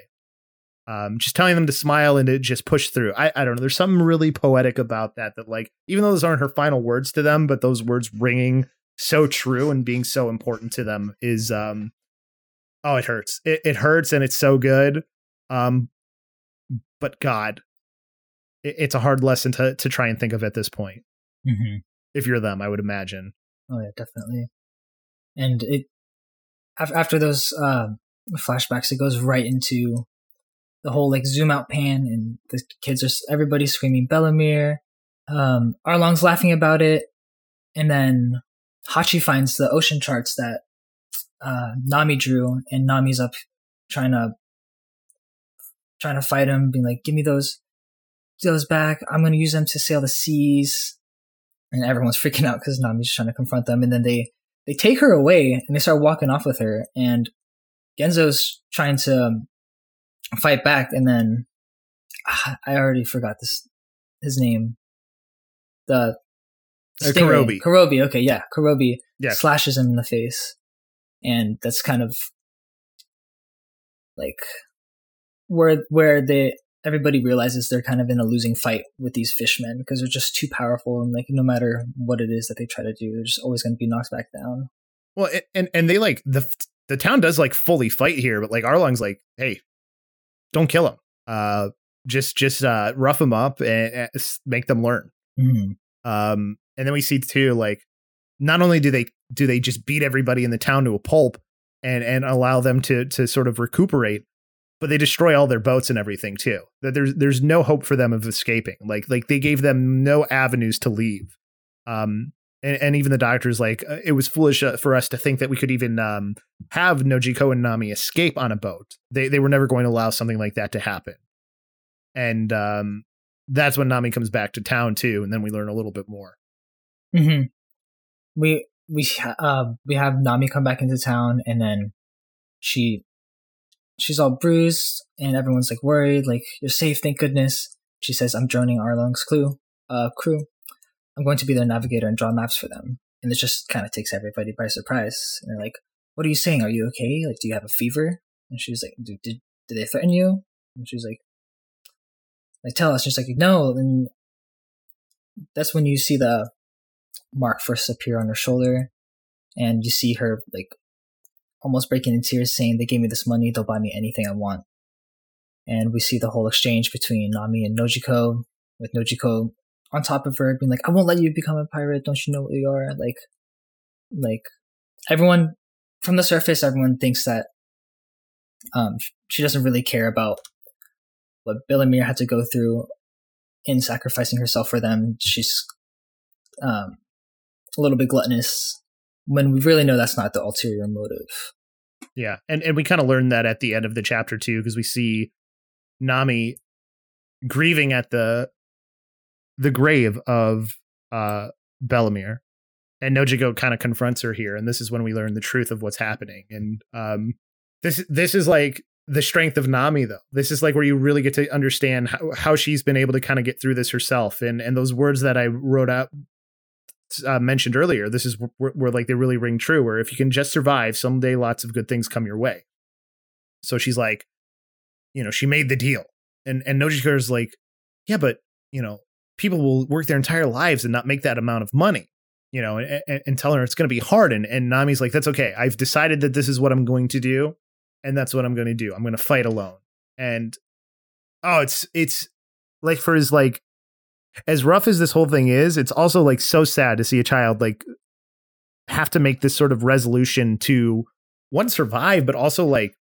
Um, just telling them to smile and to just push through. I, I don't know. There's something really poetic about that, that like, even though those aren't her final words to them, but those words ringing so true and being so important to them is, um, oh, it hurts. It, it hurts. And it's so good. Um, but God, it, it's a hard lesson to, to try and think of at this point. Mm-hmm. If you're them, I would imagine. Oh yeah, definitely. And it, after those, um, uh, flashbacks, it goes right into the whole like zoom out pan, and the kids are everybody's screaming Bell-mère. Um, Arlong's laughing about it, and then Hachi finds the ocean charts that uh, Nami drew, and Nami's up trying to trying to fight him, being like, "Give me those those back! I'm going to use them to sail the seas." And everyone's freaking out because Nami's trying to confront them, and then they they take her away and they start walking off with her, and Genzo's trying to fight back, and then ah, I already forgot this his name. The Kuroobi. Kuroobi, okay, yeah. Kuroobi yes. slashes him in the face. And that's kind of like where where they everybody realizes they're kind of in a losing fight with these fishmen, because they're just too powerful, and like no matter what it is that they try to do, they're just always going to be knocked back down. Well, and and they like the the town does like fully fight here, but like Arlong's like, hey, don't kill them. Uh, just just uh, rough them up and, and make them learn. Mm-hmm. Um, and then we see too, like, not only do they do they just beat everybody in the town to a pulp and and allow them to to sort of recuperate, but they destroy all their boats and everything too. That there's there's no hope for them of escaping. Like like they gave them no avenues to leave. Um, and, and even the doctor's like, it was foolish for us to think that we could even um, have Nojiko and Nami escape on a boat. They they were never going to allow something like that to happen. And um, that's when Nami comes back to town too, and then we learn a little bit more. Mm-hmm. We we uh, we have Nami come back into town, and then she she's all bruised, and everyone's like worried, like you're safe, thank goodness. She says, "I'm joining Arlong's clue, uh, crew. I'm going to be their navigator and draw maps for them." And it just kind of takes everybody by surprise. And they're like, "What are you saying? Are you okay? Like, do you have a fever?" And she's like, "Did did, did they threaten you?" And she's like, "Like, tell us." And she's like, "No." And that's when you see the mark first appear on her shoulder, and you see her like almost breaking in tears, saying, "They gave me this money. They'll buy me anything I want." And we see the whole exchange between Nami and Nojiko, with Nojiko on top of her being like, "I won't let you become a pirate. Don't you know what you are?" Like, like everyone from the surface, everyone thinks that um, she doesn't really care about what Bell-mère had to go through in sacrificing herself for them. She's um, a little bit gluttonous, when we really know that's not the ulterior motive. Yeah. And, and we kind of learned that at the end of the chapter too, because we see Nami grieving at the the grave of uh, Bell-mère. And Nojiko kind of confronts her here, and this is when we learn the truth of what's happening. And um, this this is like the strength of Nami, though. This is like where you really get to understand how, how she's been able to kind of get through this herself. And and those words that I wrote out uh, mentioned earlier, this is where, where like they really ring true. Where if you can just survive, someday lots of good things come your way. So she's like, you know, she made the deal, and and Nojiko's like, yeah, but you know, people will work their entire lives and not make that amount of money. You know, and, and telling her it's going to be hard. And, and Nami's like, that's okay. I've decided that this is what I'm going to do. And that's what I'm going to do. I'm going to fight alone. And, oh, it's, it's like for his, like, as rough as this whole thing is, it's also like so sad to see a child like have to make this sort of resolution to one, survive, but also like,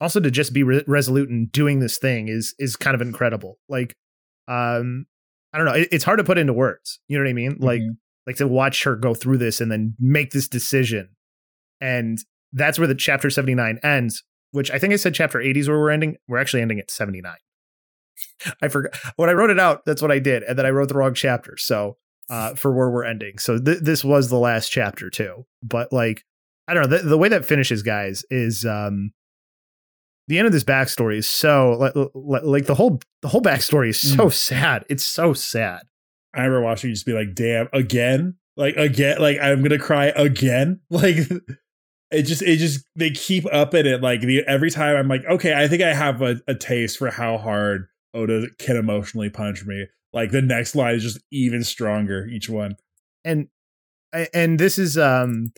also to just be re- resolute in doing this thing is, is kind of incredible. Like, um, I don't know. It, it's hard to put into words. You know what I mean? Mm-hmm. Like, Like to watch her go through this and then make this decision. And that's where the chapter seventy-nine ends, which I think I said chapter eighty is where we're ending. We're actually ending at seventy-nine. I forgot when I wrote it out. That's what I did. And then I wrote the wrong chapter. So uh, for where we're ending. So th- this was the last chapter too. But like, I don't know. The, the way that finishes, guys, is um, the end of this backstory is so like, like the whole the whole backstory is so mm. sad. It's so sad. I remember watching you just be like, damn, again, like, again, like, I'm going to cry again. Like, it just, it just, they keep up at it. Like, the, every time I'm like, okay, I think I have a, a taste for how hard Oda can emotionally punch me. Like, the next line is just even stronger, each one. And, and this is, um,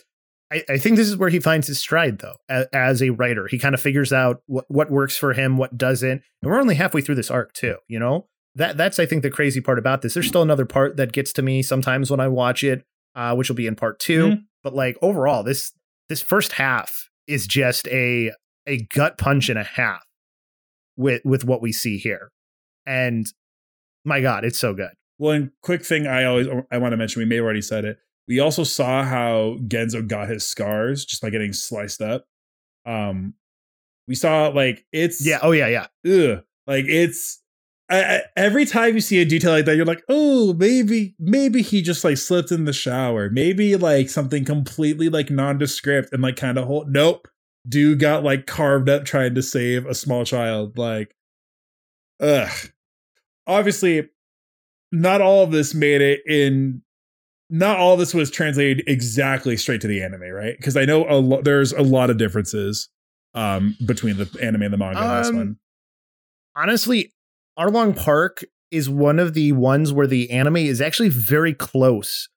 I, I think this is where he finds his stride, though, as, as a writer. He kind of figures out what, what works for him, what doesn't. And we're only halfway through this arc, too, you know? That that's, I think, the crazy part about this. There's still another part that gets to me sometimes when I watch it, uh, which will be in part two. Mm-hmm. But like overall, this this first half is just a a gut punch and a half with with what we see here. And my God, it's so good. Well, and quick thing I always I want to mention, we may have already said it. We also saw how Genzo got his scars just by getting sliced up. Um, we saw like it's yeah. Oh, yeah. Yeah. Ugh, like it's. I, every time you see a detail like that, you're like, oh, maybe, maybe he just like slipped in the shower. Maybe like something completely like nondescript and like kind of whole. Nope. Dude got like carved up trying to save a small child. Like, ugh. Obviously, not all of this made it in. Not all of this was translated exactly straight to the anime, right? Because I know a lo- there's a lot of differences um, between the anime and the manga. Um, this one, honestly. Arlong Park is one of the ones where the anime is actually very close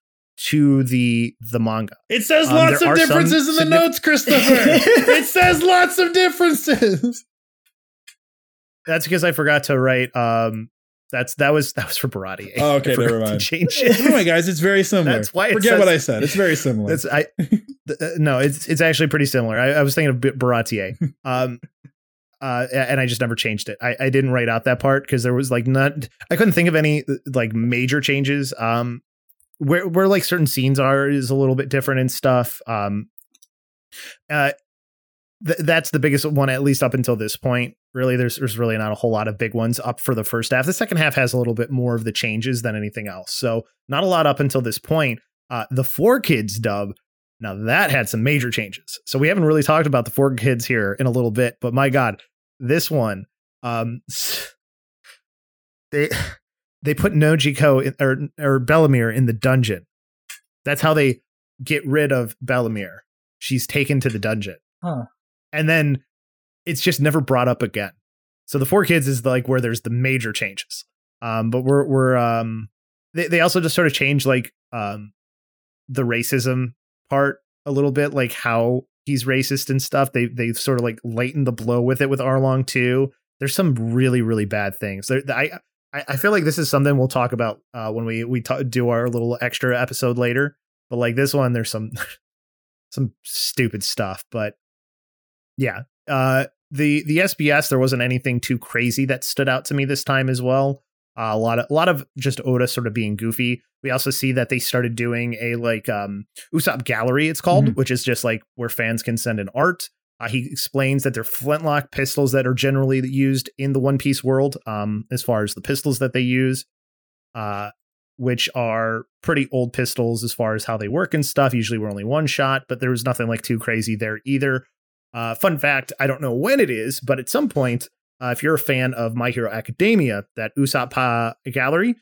to the the manga. It says um, lots of differences in the signif- notes, Christopher. It says lots of differences. That's because I forgot to write. Um, that's that was that was for Baratier. Oh, okay, never mind. To change it. Anyway, guys, it's very similar. That's why. It Forget says, what I said. It's very similar. That's I. Th- no, it's it's actually pretty similar. I, I was thinking of Baratier. Um. Uh, and I just never changed it. I, I didn't write out that part because there was like not, I couldn't think of any like major changes. Um, where where like certain scenes are is a little bit different and stuff. Um, uh, th- that's the biggest one, at least up until this point. Really, there's there's really not a whole lot of big ones up for the first half. The second half has a little bit more of the changes than anything else. So not a lot up until this point. Uh, the Four Kids dub. Now that had some major changes. So we haven't really talked about the Four Kids here in a little bit, but my God. This one, um, they they put Nojiko in, or or Bell-mère in the dungeon. That's how they get rid of Bell-mère. She's taken to the dungeon, huh. And then it's just never brought up again. So the Four Kids is like where there's the major changes. Um, but we're we're um, they they also just sort of change like um, the racism part a little bit, like how. He's racist and stuff. They they've sort of like lightened the blow with it with Arlong too. There's some really really bad things. There, I I feel like this is something we'll talk about uh, when we we ta- do our little extra episode later. But like this one, there's some some stupid stuff. But yeah, uh, the the S B S there wasn't anything too crazy that stood out to me this time as well. Uh, a lot of a lot of just Oda sort of being goofy. We also see that they started doing a like um, Usopp gallery, it's called, mm-hmm. which is just like where fans can send in art. Uh, he explains that they're flintlock pistols that are generally used in the One Piece world, um, as far as the pistols that they use, uh, which are pretty old pistols as far as how they work and stuff. Usually we're only one shot, but there was nothing like too crazy there either. Uh, fun fact, I don't know when it is, but at some point, uh, if you're a fan of My Hero Academia, that Usopp uh, gallery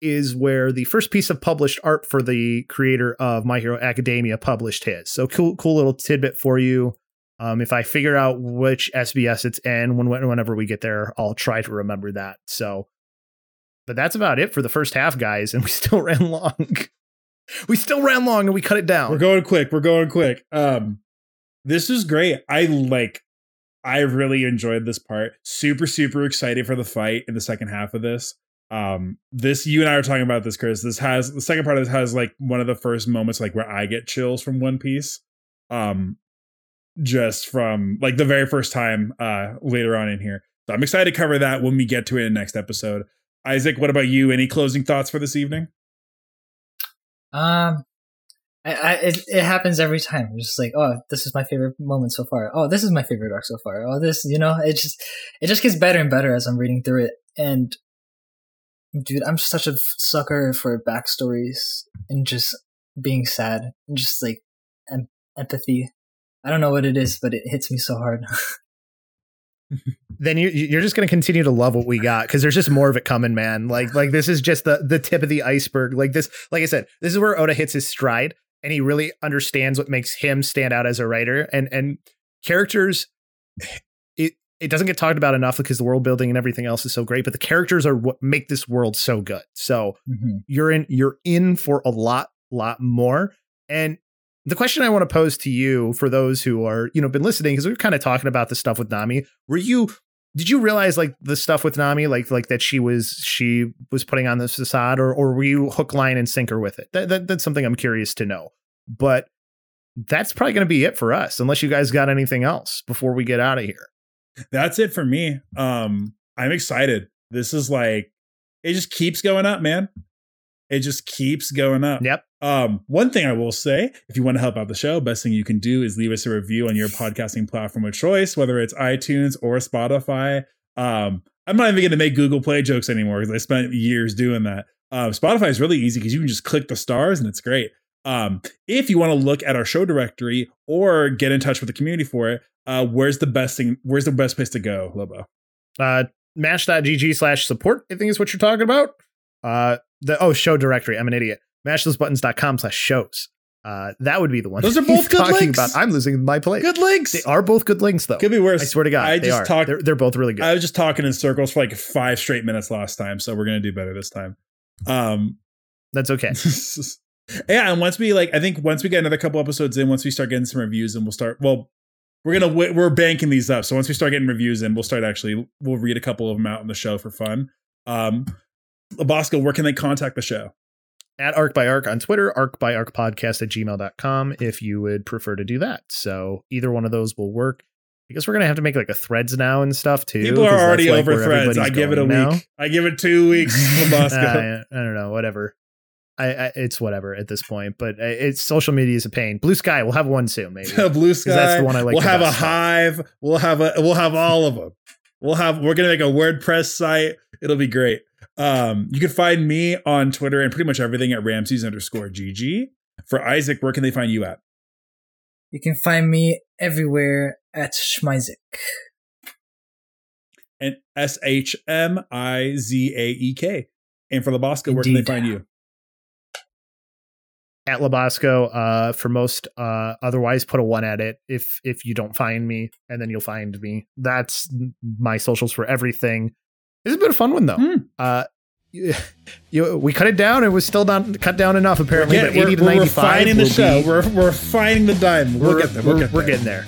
is where the first piece of published art for the creator of My Hero Academia published his. So cool, cool little tidbit for you. Um, if I figure out which S B S it's in, when, whenever we get there, I'll try to remember that. So, but that's about it for the first half, guys. And we still ran long. we still ran long and we cut it down. We're going quick. We're going quick. Um, this is great. I like, I really enjoyed this part. Super, super excited for the fight in the second half of this. Um, this, you and I were talking about this, Chris, this has the second part of this has like one of the first moments, like where I get chills from One Piece. Um, just from like the very first time uh later on in here, so I'm excited to cover that when we get to it in the next episode. Izaek, what about you? Any closing thoughts for this evening? um I, I it, it happens every time. I'm just like, oh, this is my favorite moment so far. Oh, this is my favorite arc so far. Oh, this, you know, it just it just gets better and better as I'm reading through it. And dude, I'm such a sucker for backstories and just being sad and just like em- empathy. I don't know what it is, but it hits me so hard. Then you, you're just going to continue to love what we got, because there's just more of it coming, man. Like, like this is just the, the tip of the iceberg. Like this, like I said, this is where Oda hits his stride and he really understands what makes him stand out as a writer. And and characters, it, it doesn't get talked about enough because the world building and everything else is so great, but the characters are what make this world so good. So mm-hmm. you're in you're in for a lot, lot more. And the question I want to pose to you, for those who are, you know, been listening, because we were kind of talking about the stuff with Nami. Were you, did you realize like the stuff with Nami, like like that she was she was putting on this facade, or or were you hook, line, and sinker with it? That, that that's something I'm curious to know. But that's probably going to be it for us, unless you guys got anything else before we get out of here. That's it for me. Um, I'm excited. This is like, it just keeps going up, man. It just keeps going up. Yep. Um, one thing I will say, if you want to help out the show, best thing you can do is leave us a review on your podcasting platform of choice, whether it's iTunes or Spotify. Um, I'm not even going to make Google Play jokes anymore because I spent years doing that. Uh, Spotify is really easy because you can just click the stars and it's great. Um, if you want to look at our show directory or get in touch with the community for it, uh, where's the best thing? Where's the best place to go, Lobo? Uh, mash.gg slash support, I think is what you're talking about. Uh, the oh show directory. I'm an idiot. mashthosebuttons.com slash shows. Uh, that would be the one. Those are both good talking links. About. I'm losing my place. Good links. They are both good links, though. Could be worse. I swear to God, I they just are. Talk- they're, they're both really good. I was just talking in circles for like five straight minutes last time, so we're going to do better this time. Um, That's okay. Yeah, and once we like, I think once we get another couple episodes in, once we start getting some reviews and we'll start, well, we're going to, we're banking these up. So once we start getting reviews in, we'll start actually, we'll read a couple of them out on the show for fun. Um, Lobosco, where can they contact the show? At Arc by Arc on Twitter, Arc by Arc podcast at gmail dot com if you would prefer to do that. So either one of those will work. I guess we're going to have to make like a threads now and stuff too. People are already like over threads. I give it a week. Now. I give it two weeks. Lobosco. I, I don't know. Whatever. I, I It's whatever at this point, but it's social media is a pain. Blue Sky. We'll have one soon. Maybe Blue Sky. That's the one I like. We'll have a Hive. About. We'll have a, we'll have all of them. We'll have, we're going to make a WordPress site. It'll be great. Um, you can find me on Twitter and pretty much everything at Ramses underscore G G. For Izaek, where can they find you at? You can find me everywhere at Schmizik. And S H M I Z A E K. And for Lobosco, where Indeed. Can they find you? At Lobosco, uh, for most, uh, otherwise put a one at it. If, if you don't find me, and then you'll find me. That's my socials for everything. It's a bit of fun one though. Mm. Uh, you, you, we cut it down. It was still not cut down enough apparently. But eighty to we're ninety-five. We're refining the show. Be, we're we're refining the dime. We're, we're, getting, there, we're, we're, getting, we're there. getting there.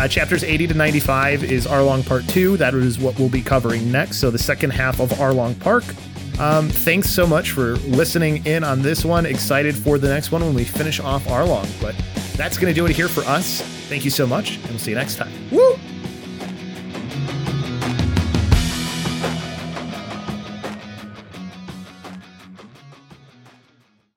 Uh, chapters eighty to ninety-five is Arlong Part Two. That is what we'll be covering next. So the second half of Arlong Park. Um, thanks so much for listening in on this one. Excited for the next one when we finish off Arlong. But that's going to do it here for us. Thank you so much, and we'll see you next time. Woo!